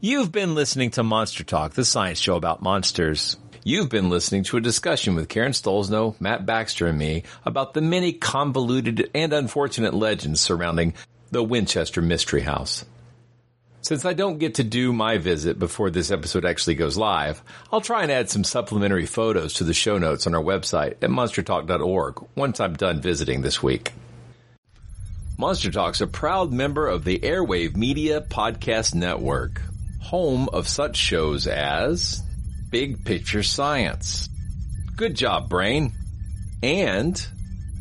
You've been listening to Monster Talk, the science show about monsters. You've been listening to a discussion with Karen Stollznow, Matt Baxter, and me about the many convoluted and unfortunate legends surrounding the Winchester Mystery House. Since I don't get to do my visit before this episode actually goes live, I'll try and add some supplementary photos to the show notes on our website at MonsterTalk.org once I'm done visiting this week. Monster Talk's a proud member of the Airwave Media Podcast Network, home of such shows as... Big Picture Science, Good Job Brain, and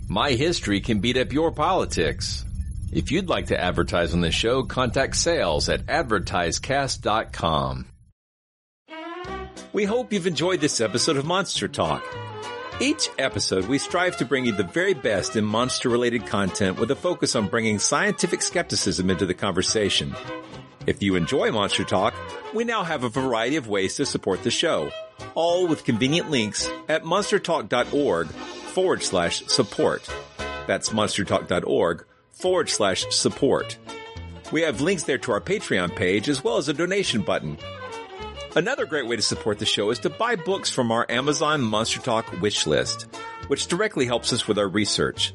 My History Can Beat Up Your Politics. If you'd like to advertise on the show, contact sales at advertisecast.com. We hope you've enjoyed this episode of Monster Talk. Each episode, we strive to bring you the very best in monster-related content with a focus on bringing scientific skepticism into the conversation. If you enjoy Monster Talk, we now have a variety of ways to support the show. all with convenient links at MonsterTalk.org/support. That's MonsterTalk.org/support. We have links there to our Patreon page as well as a donation button. Another great way to support the show is to buy books from our Amazon Monster Talk wish list, which directly helps us with our research.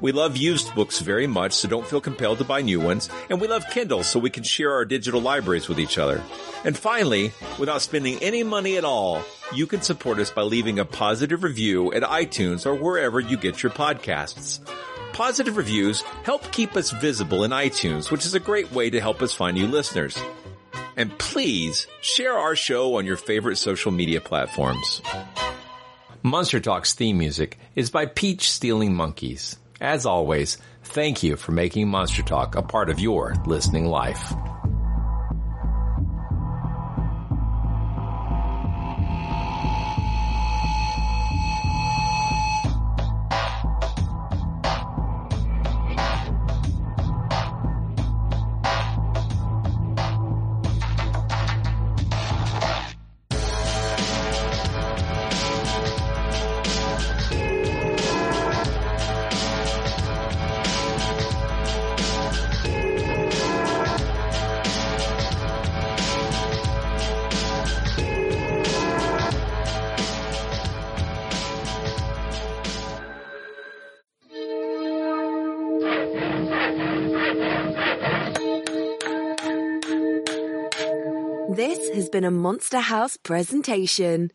We love used books very much, so don't feel compelled to buy new ones, and we love Kindle so we can share our digital libraries with each other. And finally, without spending any money at all, you can support us by leaving a positive review at iTunes or wherever you get your podcasts. Positive reviews help keep us visible in iTunes, which is a great way to help us find new listeners. And please share our show on your favorite social media platforms. Monster Talk's theme music is by Peach Stealing Monkeys. As always, thank you for making Monster Talk a part of your listening life. This has been a Monster House presentation.